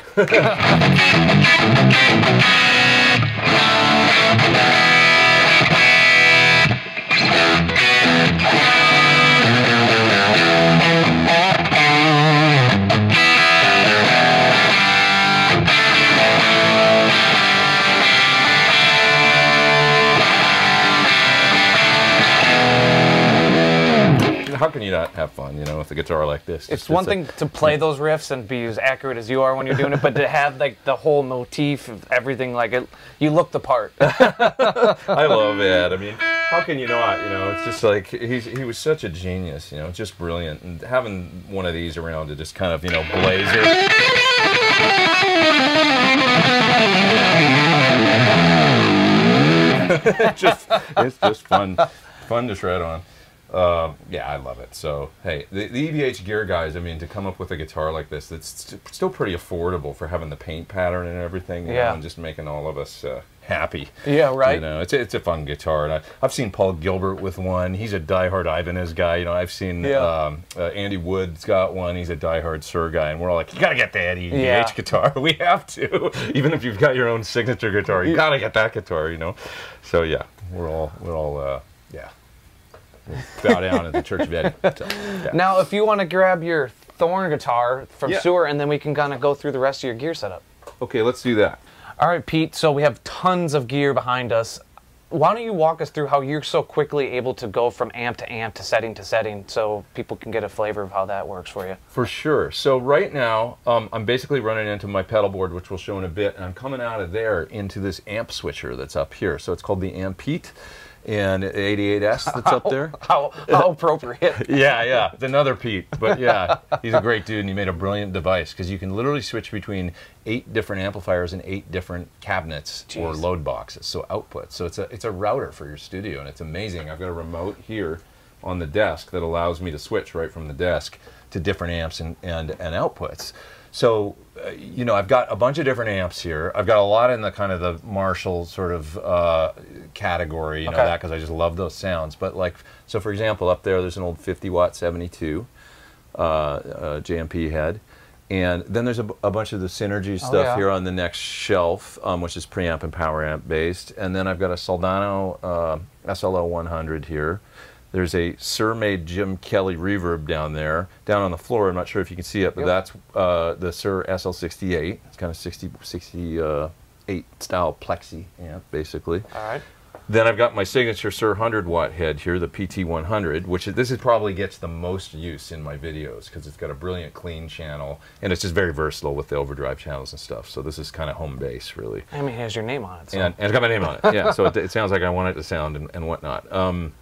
How can you not have fun, you know, with a guitar like this? It's, it's one thing a, to play those riffs and be as accurate as you are when you're doing it, but to have like the whole motif of everything, like it, you look the part. I love it. I mean, how can you not? You know, it's just like he's, he was such a genius. You know, just brilliant. And having one of these around to just kind of you know blazer. just it's just fun, fun to shred on. Uh, yeah, I love it. So, hey, the, the E V H gear guys, I mean, to come up with a guitar like this, that's st still pretty affordable for having the paint pattern and everything, you yeah. know, and just making all of us uh, happy. Yeah, right. You know, it's, it's a fun guitar. And I, I've seen Paul Gilbert with one. He's a diehard Ibanez guy. You know, I've seen yeah. um, uh, Andy Wood's got one. He's a diehard Suhr guy. And we're all like, you got to get that E V H yeah. guitar. We have to. Even if you've got your own signature guitar, you got to get that guitar, you know. So, yeah, we're all, we're all, uh, yeah. We'll bow down at the Church of Eddie. So, yeah. Now, if you want to grab your Thorne guitar from yeah. Suhr, and then we can kind of go through the rest of your gear setup. Okay, let's do that. All right, Pete, so we have tons of gear behind us. Why don't you walk us through how you're so quickly able to go from amp to amp to setting to setting so people can get a flavor of how that works for you? For sure. So right now, um, I'm basically running into my pedal board, which we'll show in a bit, and I'm coming out of there into this amp switcher that's up here. So it's called the Ampete. And eighty-eight S that's how, up there. How, how appropriate. yeah, yeah. It's another Pete. But yeah, he's a great dude and he made a brilliant device because you can literally switch between eight different amplifiers and eight different cabinets Jeez. Or load boxes, so outputs. So it's a, it's a router for your studio and it's amazing. I've got a remote here on the desk that allows me to switch right from the desk to different amps and, and, and outputs. So, uh, you know, I've got a bunch of different amps here. I've got a lot in the kind of the Marshall sort of uh, category, you know, okay. that, because I just love those sounds. But like, so for example, up there, there's an old fifty watt seventy-two uh, uh, J M P head. And then there's a, a bunch of the Synergy stuff oh, yeah. here on the next shelf, um, which is preamp and power amp based. And then I've got a Soldano uh, S L O one hundred here. There's a Suhr-made Jim Kelly reverb down there, down on the floor. I'm not sure if you can see it, but yep. that's uh, the Suhr S L sixty-eight. It's kind of sixty-eight style plexi amp, basically. All right. Then I've got my signature Suhr one hundred watt head here, the P T one hundred, which is, this is probably gets the most use in my videos because it's got a brilliant clean channel and it's just very versatile with the overdrive channels and stuff. So this is kind of home base, really. I mean, it has your name on it. So. And, and it's got my name on it, yeah. So it, it sounds like I want it to sound and, and whatnot. Um,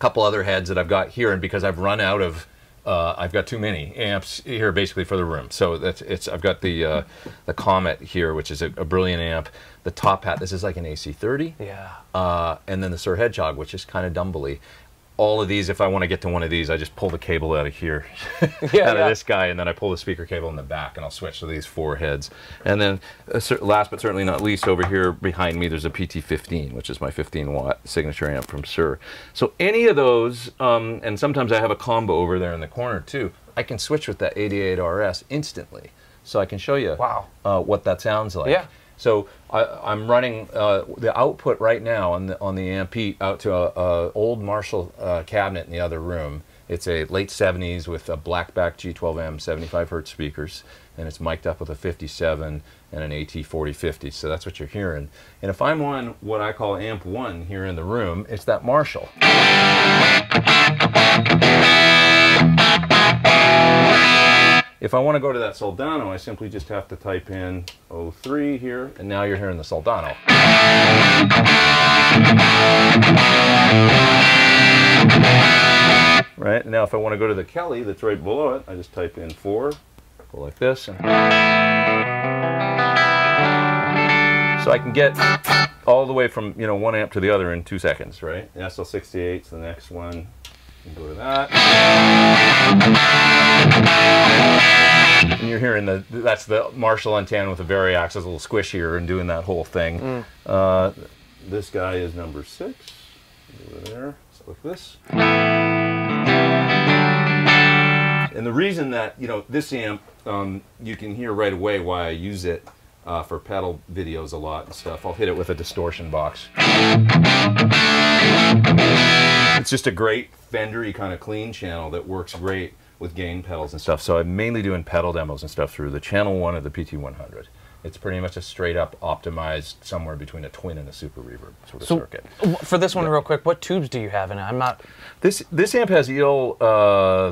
couple other heads that I've got here, and because I've run out of Uh, I've got too many amps here, basically, for the room. So that's it's. I've got the uh, the Comet here, which is a, a brilliant amp. The top hat, this is like an A C thirty. Yeah. Uh, and then the Suhr Hedgehog, which is kind of dumbly. All of these, if I want to get to one of these, I just pull the cable out of here, yeah, out yeah. of this guy, and then I pull the speaker cable in the back, and I'll switch to these four heads. And then, uh, last but certainly not least, over here behind me, there's a P T fifteen, which is my fifteen watt signature amp from Suhr. So any of those, um, and sometimes I have a combo over there in the corner too, I can switch with that eighty-eight R S instantly. So I can show you wow. uh, what that sounds like. Yeah. So I, I'm running uh, the output right now on the on the amp out to a, a old Marshall uh, cabinet in the other room. It's a late seventies with a blackback G twelve M seventy-five hertz speakers, and it's mic'd up with a fifty-seven and an A T forty fifty. So that's what you're hearing. And if I'm on what I call amp one here in the room, it's that Marshall. If I want to go to that Soldano, I simply just have to type in oh three here, and now you're hearing the Soldano. Right, and now if I want to go to the Kelly that's right below it, I just type in four, go like this. And so I can get all the way from, you know, one amp to the other in two seconds, right? The S L sixty-eight's the next one. Go to that. And you're hearing the, that's the Marshall on ten with the Variac, that's a little squishier and doing that whole thing. Mm. Uh, this guy is number six. Over there, let's look at this. And the reason that, you know, this amp, um, you can hear right away why I use it uh, for pedal videos a lot and stuff. I'll hit it with a distortion box. It's just a great Fender-y kind of clean channel that works great with gain pedals and stuff. So I'm mainly doing pedal demos and stuff through the channel one of the P T one hundred. It's pretty much a straight-up optimized somewhere between a twin and a super reverb sort of so, circuit. For this one, yeah. real quick, what tubes do you have in it? I'm not. This this amp has E L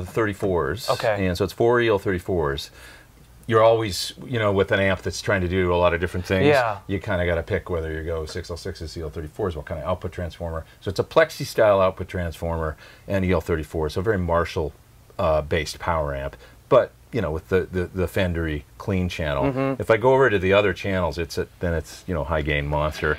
thirty-fours. Okay. And so it's four E L thirty-fours. You're always, you know, with an amp that's trying to do a lot of different things, yeah. you kind of got to pick whether you go six L sixes, E L thirty-fours, what kind of output transformer. So it's a plexi-style output transformer and E L thirty-four, so very Marshall-based uh, power amp, but, you know, with the, the, the Fender-y clean channel. Mm-hmm. If I go over to the other channels, it's a, then it's, you know, high-gain monster.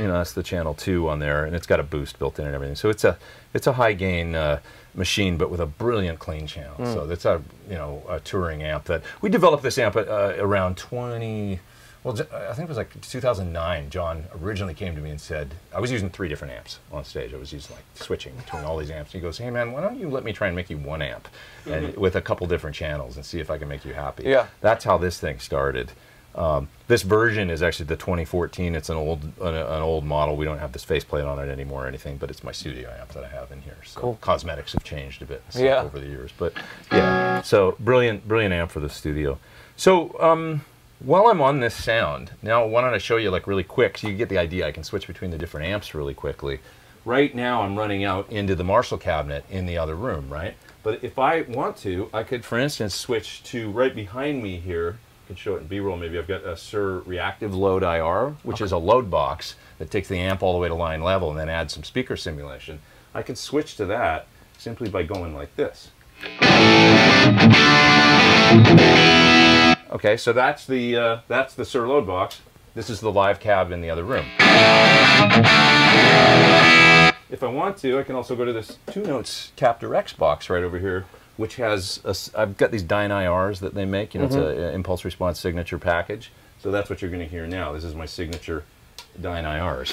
You know, that's the channel two on there, and it's got a boost built in and everything. So it's a it's a high-gain uh, machine, but with a brilliant clean channel. Mm. So that's a, you know, a touring amp that we developed this amp at, uh, around twenty. Well, I think it was like two thousand nine. John originally came to me and said, I was using three different amps on stage. I was using like switching between all these amps. He goes, hey man, why don't you let me try and make you one amp and mm-hmm. with a couple different channels and see if I can make you happy. Yeah, that's how this thing started. Um, this version is actually the twenty fourteen. It's an old an, an old model. We don't have this faceplate on it anymore or anything, but it's my studio amp that I have in here. So cool. Cosmetics have changed a bit yeah. over the years, but yeah. So brilliant, brilliant amp for the studio. So um, while I'm on this sound, now why don't I show you like really quick so you get the idea. I can switch between the different amps really quickly. Right now I'm running out into the Marshall cabinet in the other room, right? But if I want to, I could, for instance, switch to right behind me here. Can show it in B-roll maybe. I've got a Suhr Reactive Load I R, which okay. is a load box that takes the amp all the way to line level and then adds some speaker simulation. I can switch to that simply by going like this. Okay, so that's the uh, that's the Suhr load box. This is the live cab in the other room. If I want to, I can also go to this Two Notes Captor X box right over here, which has, a, I've got these Dyne I Rs that they make, you know, mm-hmm. it's an impulse response signature package. So that's what you're gonna hear now. This is my signature Dyne I Rs.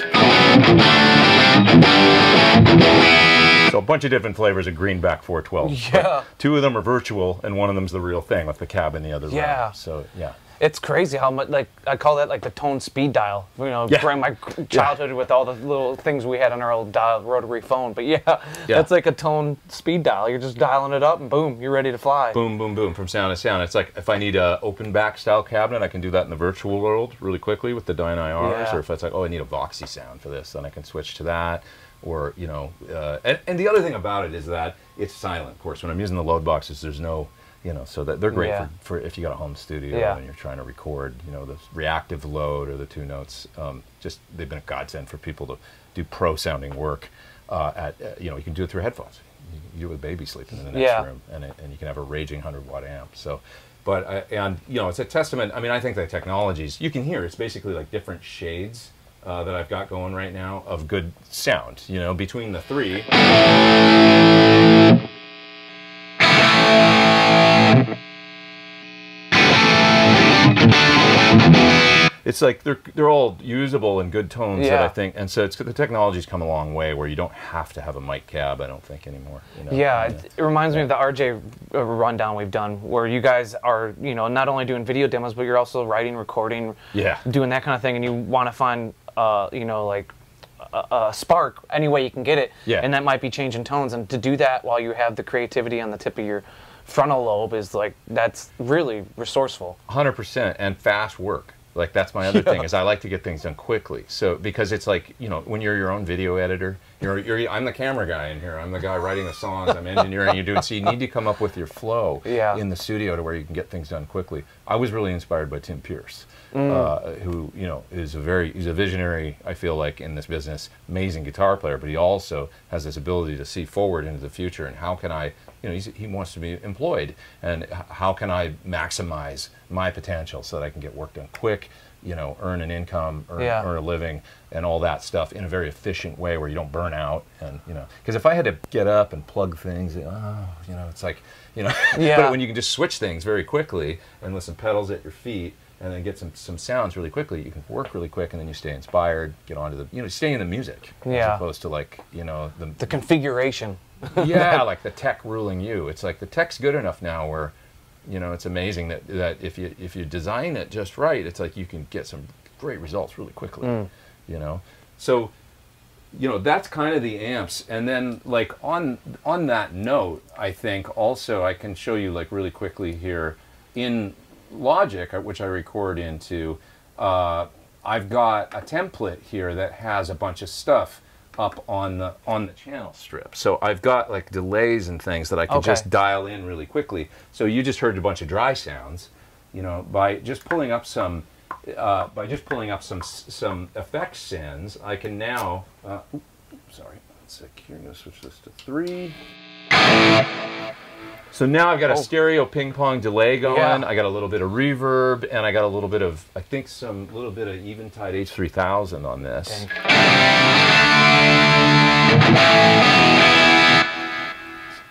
So a bunch of different flavors of Greenback four twelve. Yeah. Two of them are virtual and one of them's the real thing with the cab in the other yeah. room. So, yeah. It's crazy how much, like, I call that like the tone speed dial, you know, yeah. during my childhood yeah. with all the little things we had on our old dial, rotary phone. But yeah, yeah, that's like a tone speed dial. You're just dialing it up and boom, you're ready to fly. Boom, boom, boom, from sound to sound. It's like if I need an open back style cabinet, I can do that in the virtual world really quickly with the Dyne I Rs. Yeah. Or if it's like, oh, I need a Voxy sound for this, then I can switch to that. Or, you know, uh, and, and the other thing about it is that it's silent, of course. When I'm using the load boxes, there's no... You know, so that they're great yeah. for, for if you got a home studio yeah. and you're trying to record, you know, the reactive load or the two notes. Um, just, they've been a godsend for people to do pro sounding work uh, at uh, you know, you can do it through headphones. You can do it with baby sleeping in the next yeah. room, and it, and you can have a raging one hundred watt amp. So, but I, and you know, it's a testament. I mean, I think the technologies you can hear. It's basically like different shades uh, that I've got going right now of good sound. You know, between the three. It's like they're they're all usable and good tones, yeah. that I think, and so it's the technology's come a long way where you don't have to have a mic cab, I don't think, anymore. You know? Yeah, yeah, it reminds me of the R J rundown we've done, where you guys are, you know, not only doing video demos, but you're also writing, recording, yeah, doing that kind of thing, and you want to find, uh, you know, like a, a spark any way you can get it, yeah, and that might be changing tones, and to do that while you have the creativity on the tip of your frontal lobe is like that's really resourceful. one hundred percent, and fast work. Like that's my other yeah. thing is I like to get things done quickly. So because it's like, you know, when you're your own video editor, you're, you're I'm the camera guy in here. I'm the guy writing the songs. I'm engineering. You do it. So you need to come up with your flow yeah. in the studio to where you can get things done quickly. I was really inspired by Tim Pierce, mm. uh, who you know is a very he's a visionary. I feel like in this business, amazing guitar player, but he also has this ability to see forward into the future and how can I. You know, he's, he wants to be employed, and how can I maximize my potential so that I can get work done quick, you know, earn an income, earn, yeah. earn a living, and all that stuff in a very efficient way where you don't burn out, and, you know, because if I had to get up and plug things, oh, you know, it's like, you know, yeah. but when you can just switch things very quickly and listen pedals at your feet, and then get some, some sounds really quickly, you can work really quick, and then you stay inspired, get onto the, you know, stay in the music, yeah. as opposed to like, you know, the... The configuration. Yeah, like the tech ruling you. It's like the tech's good enough now where, you know, it's amazing that, that if you if you design it just right, it's like you can get some great results really quickly, mm. you know. So, you know, that's kind of the amps. And then like on on that note, I think also I can show you like really quickly here in Logic, which I record into, uh, I've got a template here that has a bunch of stuff up on the on the channel strip. So I've got like delays and things that I can okay. just dial in really quickly. So you just heard a bunch of dry sounds, you know, by just pulling up some uh, by just pulling up some some effects sends. I can now. Uh, oops, sorry, one sec here. I'm gonna switch this to three. So now I've got a oh. stereo ping pong delay going. Yeah. I got a little bit of reverb, and I got a little bit of, I think, some little bit of Eventide H three thousand on this. Dang.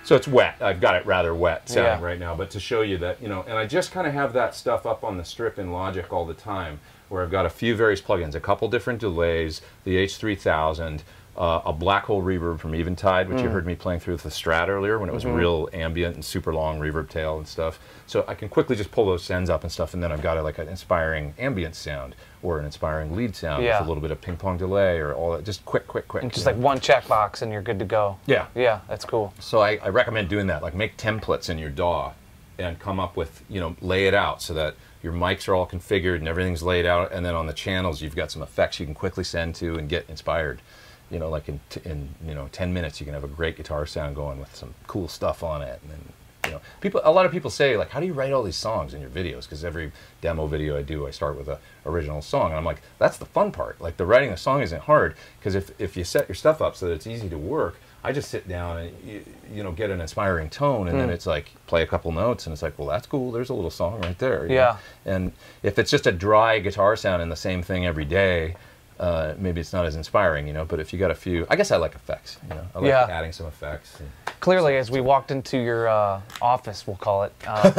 So it's wet. I've got it rather wet sounding yeah. right now, but to show you that, you know, and I just kind of have that stuff up on the strip in Logic all the time, where I've got a few various plugins, a couple different delays, the H three thousand. Uh, a black hole reverb from Eventide, which mm. you heard me playing through with the Strat earlier when it was mm-hmm. real ambient and super long reverb tail and stuff. So I can quickly just pull those sends up and stuff, and then I've got a, like an inspiring ambient sound or an inspiring lead sound yeah. with a little bit of ping pong delay or all that. Just quick, quick, quick. And just like know? one checkbox and you're good to go. Yeah. Yeah, that's cool. So I, I recommend doing that. Like make templates in your D A W and come up with, you know, lay it out so that your mics are all configured and everything's laid out, and then on the channels you've got some effects you can quickly send to and get inspired. You know, like in, t in you know ten minutes, you can have a great guitar sound going with some cool stuff on it. And then, you know, people. A lot of people say, like, how do you write all these songs in your videos? Because every demo video I do, I start with a original song, and I'm like, that's the fun part. Like, the writing a song isn't hard because if if you set your stuff up so that it's easy to work, I just sit down and you, you know get an inspiring tone, and mm. then it's like play a couple notes, and it's like, well, that's cool. There's a little song right there. You yeah. know? And if it's just a dry guitar sound and the same thing every day. Uh, maybe it's not as inspiring, you know, but if you got a few, I guess I like effects, you know, I like yeah. adding some effects. Clearly, as we walked into your uh, office, we'll call it, uh,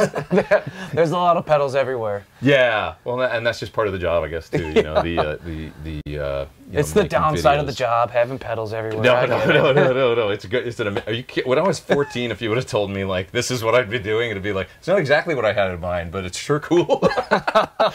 there's a lot of pedals everywhere. Yeah, well, and that's just part of the job, I guess, too, you know, the, uh, the, the, uh, you it's know, the downside videos. Of the job, having pedals everywhere. No, no, no, no, no, no, it's good, it's an, are you kidding? When I was fourteen, if you would have told me, like, this is what I'd be doing, it'd be like, it's not exactly what I had in mind, but it's sure cool.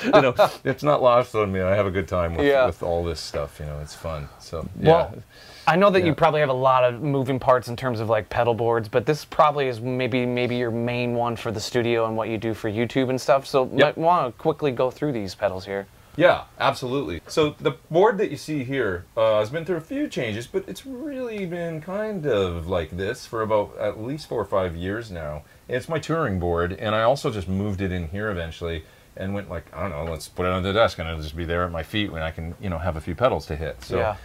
You know, it's not lost on me, I have a good time with, yeah. with all this stuff, you know, it's fun. So yeah. Well, I know that yeah. you probably have a lot of moving parts in terms of like pedal boards, but this probably is maybe maybe your main one for the studio and what you do for YouTube and stuff. So yep. might want to quickly go through these pedals here. Yeah, absolutely. So the board that you see here uh, has been through a few changes, but it's really been kind of like this for about at least four or five years now. It's my touring board, and I also just moved it in here eventually. And went like, I don't know, let's put it on the desk and it'll just be there at my feet when I can, you know, have a few pedals to hit. So, yeah.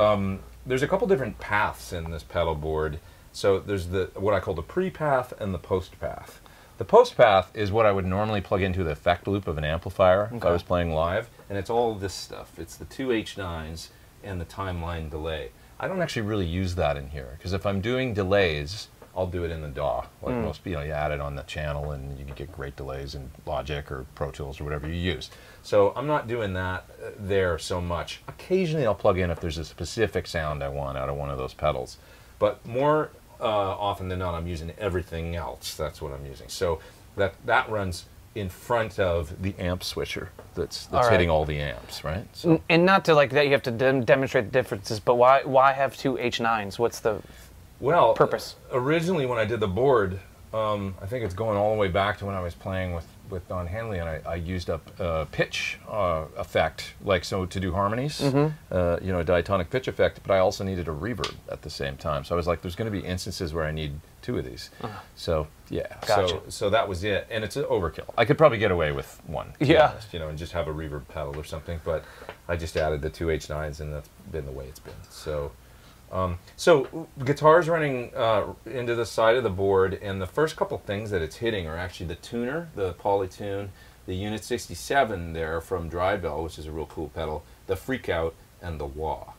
um, there's a couple different paths in this pedal board. So there's the what I call the pre-path and the post-path. The post-path is what I would normally plug into the effect loop of an amplifier okay. if I was playing live, and it's all this stuff. It's the two H nines and the timeline delay. I don't actually really use that in here, because if I'm doing delays, I'll do it in the D A W. Like mm. most, you know, you add it on the channel and you can get great delays in Logic or Pro Tools or whatever you use. So I'm not doing that there so much. Occasionally I'll plug in if there's a specific sound I want out of one of those pedals. But more uh, often than not, I'm using everything else. That's what I'm using. So that, that runs in front of the amp switcher that's, that's all right. hitting all the amps, right? So. And not to like that you have to dem demonstrate the differences, but why, why have two H nines? What's the... Well, purpose. Originally when I did the board, um, I think it's going all the way back to when I was playing with, with Don Henley, and I, I used up uh, pitch uh, effect, like so to do harmonies, mm-hmm. uh, you know, a diatonic pitch effect, but I also needed a reverb at the same time. So I was like, there's going to be instances where I need two of these. Uh-huh. So, yeah, gotcha. so, so that was it, and it's an overkill. I could probably get away with one, to yeah. be honest, you know, and just have a reverb pedal or something, but I just added the two H nines, and that's been the way it's been. So. Um, so guitar's running uh, into the side of the board, and the first couple things that it's hitting are actually the tuner, the Polytune, the Unit sixty-seven there from Dry Bell, which is a real cool pedal, the Freakout, and the wah.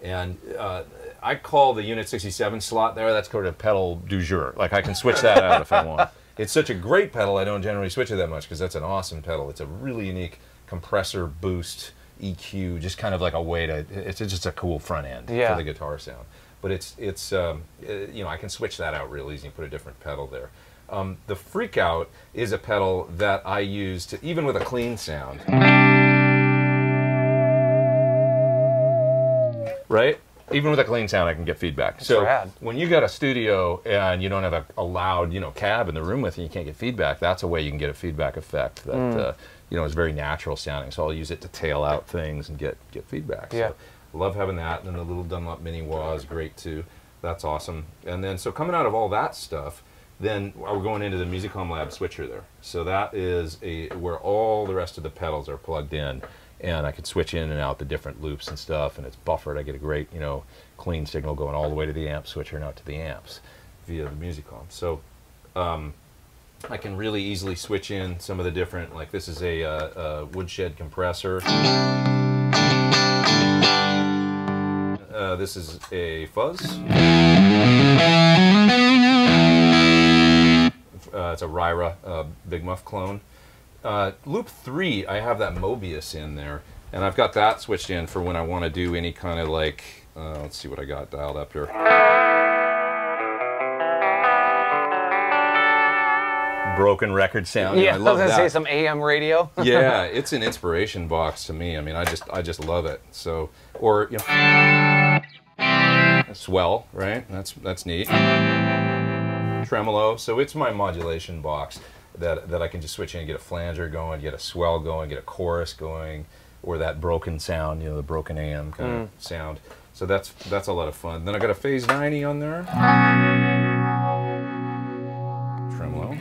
And uh, I call the Unit sixty-seven slot there, that's called a pedal du jour. Like I can switch that out if I want. It's such a great pedal, I don't generally switch it that much, because that's an awesome pedal. It's a really unique compressor boost. E Q, just kind of like a way to, it's just a cool front end yeah. for the guitar sound. But it's, it's um, you know, I can switch that out real easy and put a different pedal there. Um, the Freakout is a pedal that I use to, even with a clean sound. Right? Even with a clean sound, I can get feedback. That's so rad. When you got a studio and you don't have a, a loud, you know, cab in the room with you, you can't get feedback, that's a way you can get a feedback effect that, mm. uh, you know, is very natural sounding. So I'll use it to tail out things and get, get feedback. Yeah. So love having that. And then the little Dunlop Mini wah is great too. That's awesome. And then, so coming out of all that stuff, then we're going into the Musicom Lab switcher there. So that is a, where all the rest of the pedals are plugged in. And I could switch in and out the different loops and stuff, and it's buffered. I get a great, you know, clean signal going all the way to the amp switcher and out to the amps via the Musicom. So um, I can really easily switch in some of the different, like this is a, uh, a woodshed compressor. Uh, this is a fuzz. Uh, it's a Ryra uh, Big Muff clone. Uh, loop three, I have that Mobius in there, and I've got that switched in for when I want to do any kind of like, uh, let's see what I got dialed up here. Broken record sound. Yeah, yeah I, love I was gonna that. say some A M radio. Yeah, it's an inspiration box to me. I mean, I just, I just love it. So, or you know, swell, right? That's that's neat. Tremolo. So it's my modulation box. That, that I can just switch in and get a flanger going, get a swell going, get a chorus going, or that broken sound, you know, the broken A M kind mm. of sound. So that's that's a lot of fun. Then I got a Phase ninety on there. Tremolo.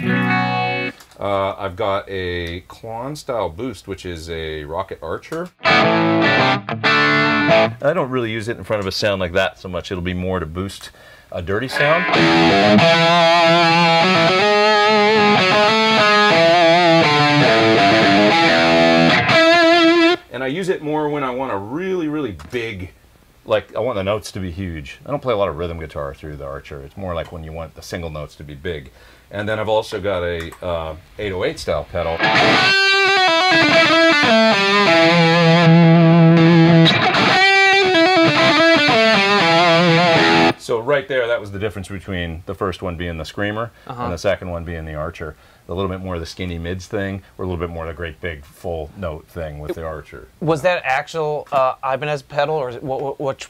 Uh, I've got a Klon style boost, which is a Rocket Archer. I don't really use it in front of a sound like that so much. It'll be more to boost a dirty sound. And I use it more when I want a really, really big, like I want the notes to be huge. I don't play a lot of rhythm guitar through the Archer. It's more like when you want the single notes to be big. And then I've also got a uh, eight oh eight style pedal. So right there, that was the difference between the first one being the Screamer uh-huh. and the second one being the Archer. A little bit more of the skinny mids thing, or a little bit more of the great big full note thing with the Archer. Was that actual uh, Ibanez pedal, or is it, what, what,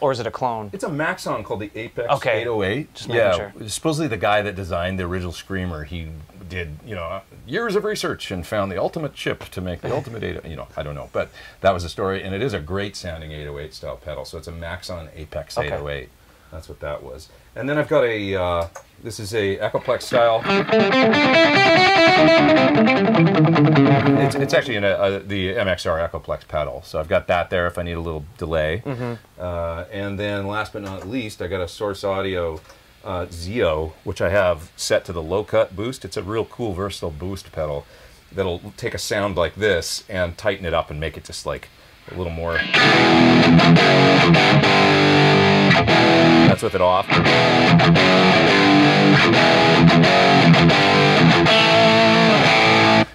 or is it a clone? It's a Maxon called the Apex okay. eight oh eight. Just yeah, sure. supposedly the guy that designed the original Screamer, he did you know years of research and found the ultimate chip to make the ultimate eight. You know, I don't know, but that was the story, and it is a great sounding eight oh eight style pedal. So it's a Maxon Apex okay. eight oh eight. That's what that was. And then I've got a, uh, this is a Echoplex style. It's, it's actually in a, a, the M X R Echoplex pedal. So I've got that there if I need a little delay. Mm-hmm. uh, and then last but not least, I got a Source Audio uh, Zio, which I have set to the low cut boost. It's a real cool versatile boost pedal that'll take a sound like this and tighten it up and make it just like a little more. That's with it off.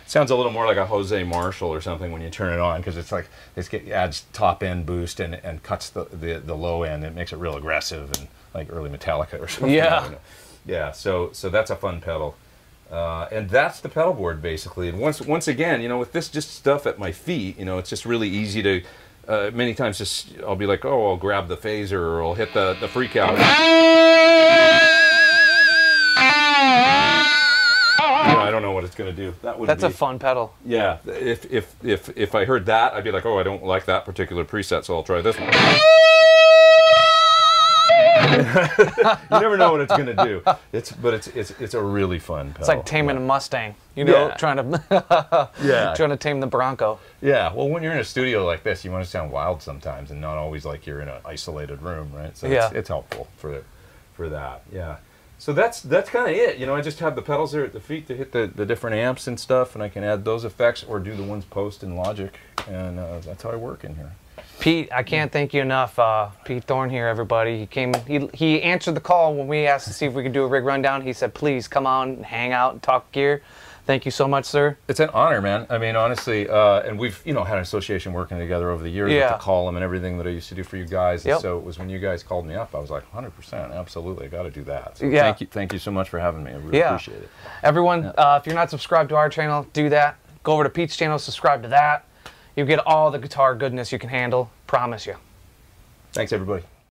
Sounds a little more like a Jose Marshall or something when you turn it on, because it's like this adds top end boost and and cuts the, the the low end. It makes it real aggressive and like early Metallica or something. Yeah, yeah. So so that's a fun pedal, uh, and that's the pedal board basically. And once once again, you know, with this just stuff at my feet, you know, it's just really easy to. Uh, many times just I'll be like, oh, I'll grab the phaser or I'll hit the, the freak out. You know, I don't know what it's going to do. That would That's be, a fun pedal. Yeah. If, if, if, if I heard that, I'd be like, oh, I don't like that particular preset, so I'll try this one. You never know what it's going to do. It's, but it's, it's, it's a really fun pedal. It's like taming yeah. a Mustang, you know, yeah. trying to yeah. trying to tame the Bronco. Yeah, well, when you're in a studio like this, you want to sound wild sometimes and not always like you're in an isolated room, right? So yeah. it's, it's helpful for, for that, yeah. So that's, that's kind of it. You know, I just have the pedals there at the feet to hit the, the different amps and stuff, and I can add those effects or do the ones post in Logic, and uh, that's how I work in here. Pete, I can't thank you enough. Uh, Pete Thorne here, everybody. He came, he, he answered the call when we asked to see if we could do a rig rundown. He said, please come on and hang out and talk gear. Thank you so much, sir. It's an honor, man. I mean, honestly, uh, and we've, you know, had an association working together over the years yeah. with the column and everything that I used to do for you guys. And yep. so it was when you guys called me up, I was like, one hundred percent, absolutely, I got to do that. So yeah. thank you, thank you so much for having me. I really yeah. appreciate it. Everyone, yeah. uh, if you're not subscribed to our channel, do that. Go over to Pete's channel, subscribe to that. You get all the guitar goodness you can handle. Promise you. Thanks, everybody.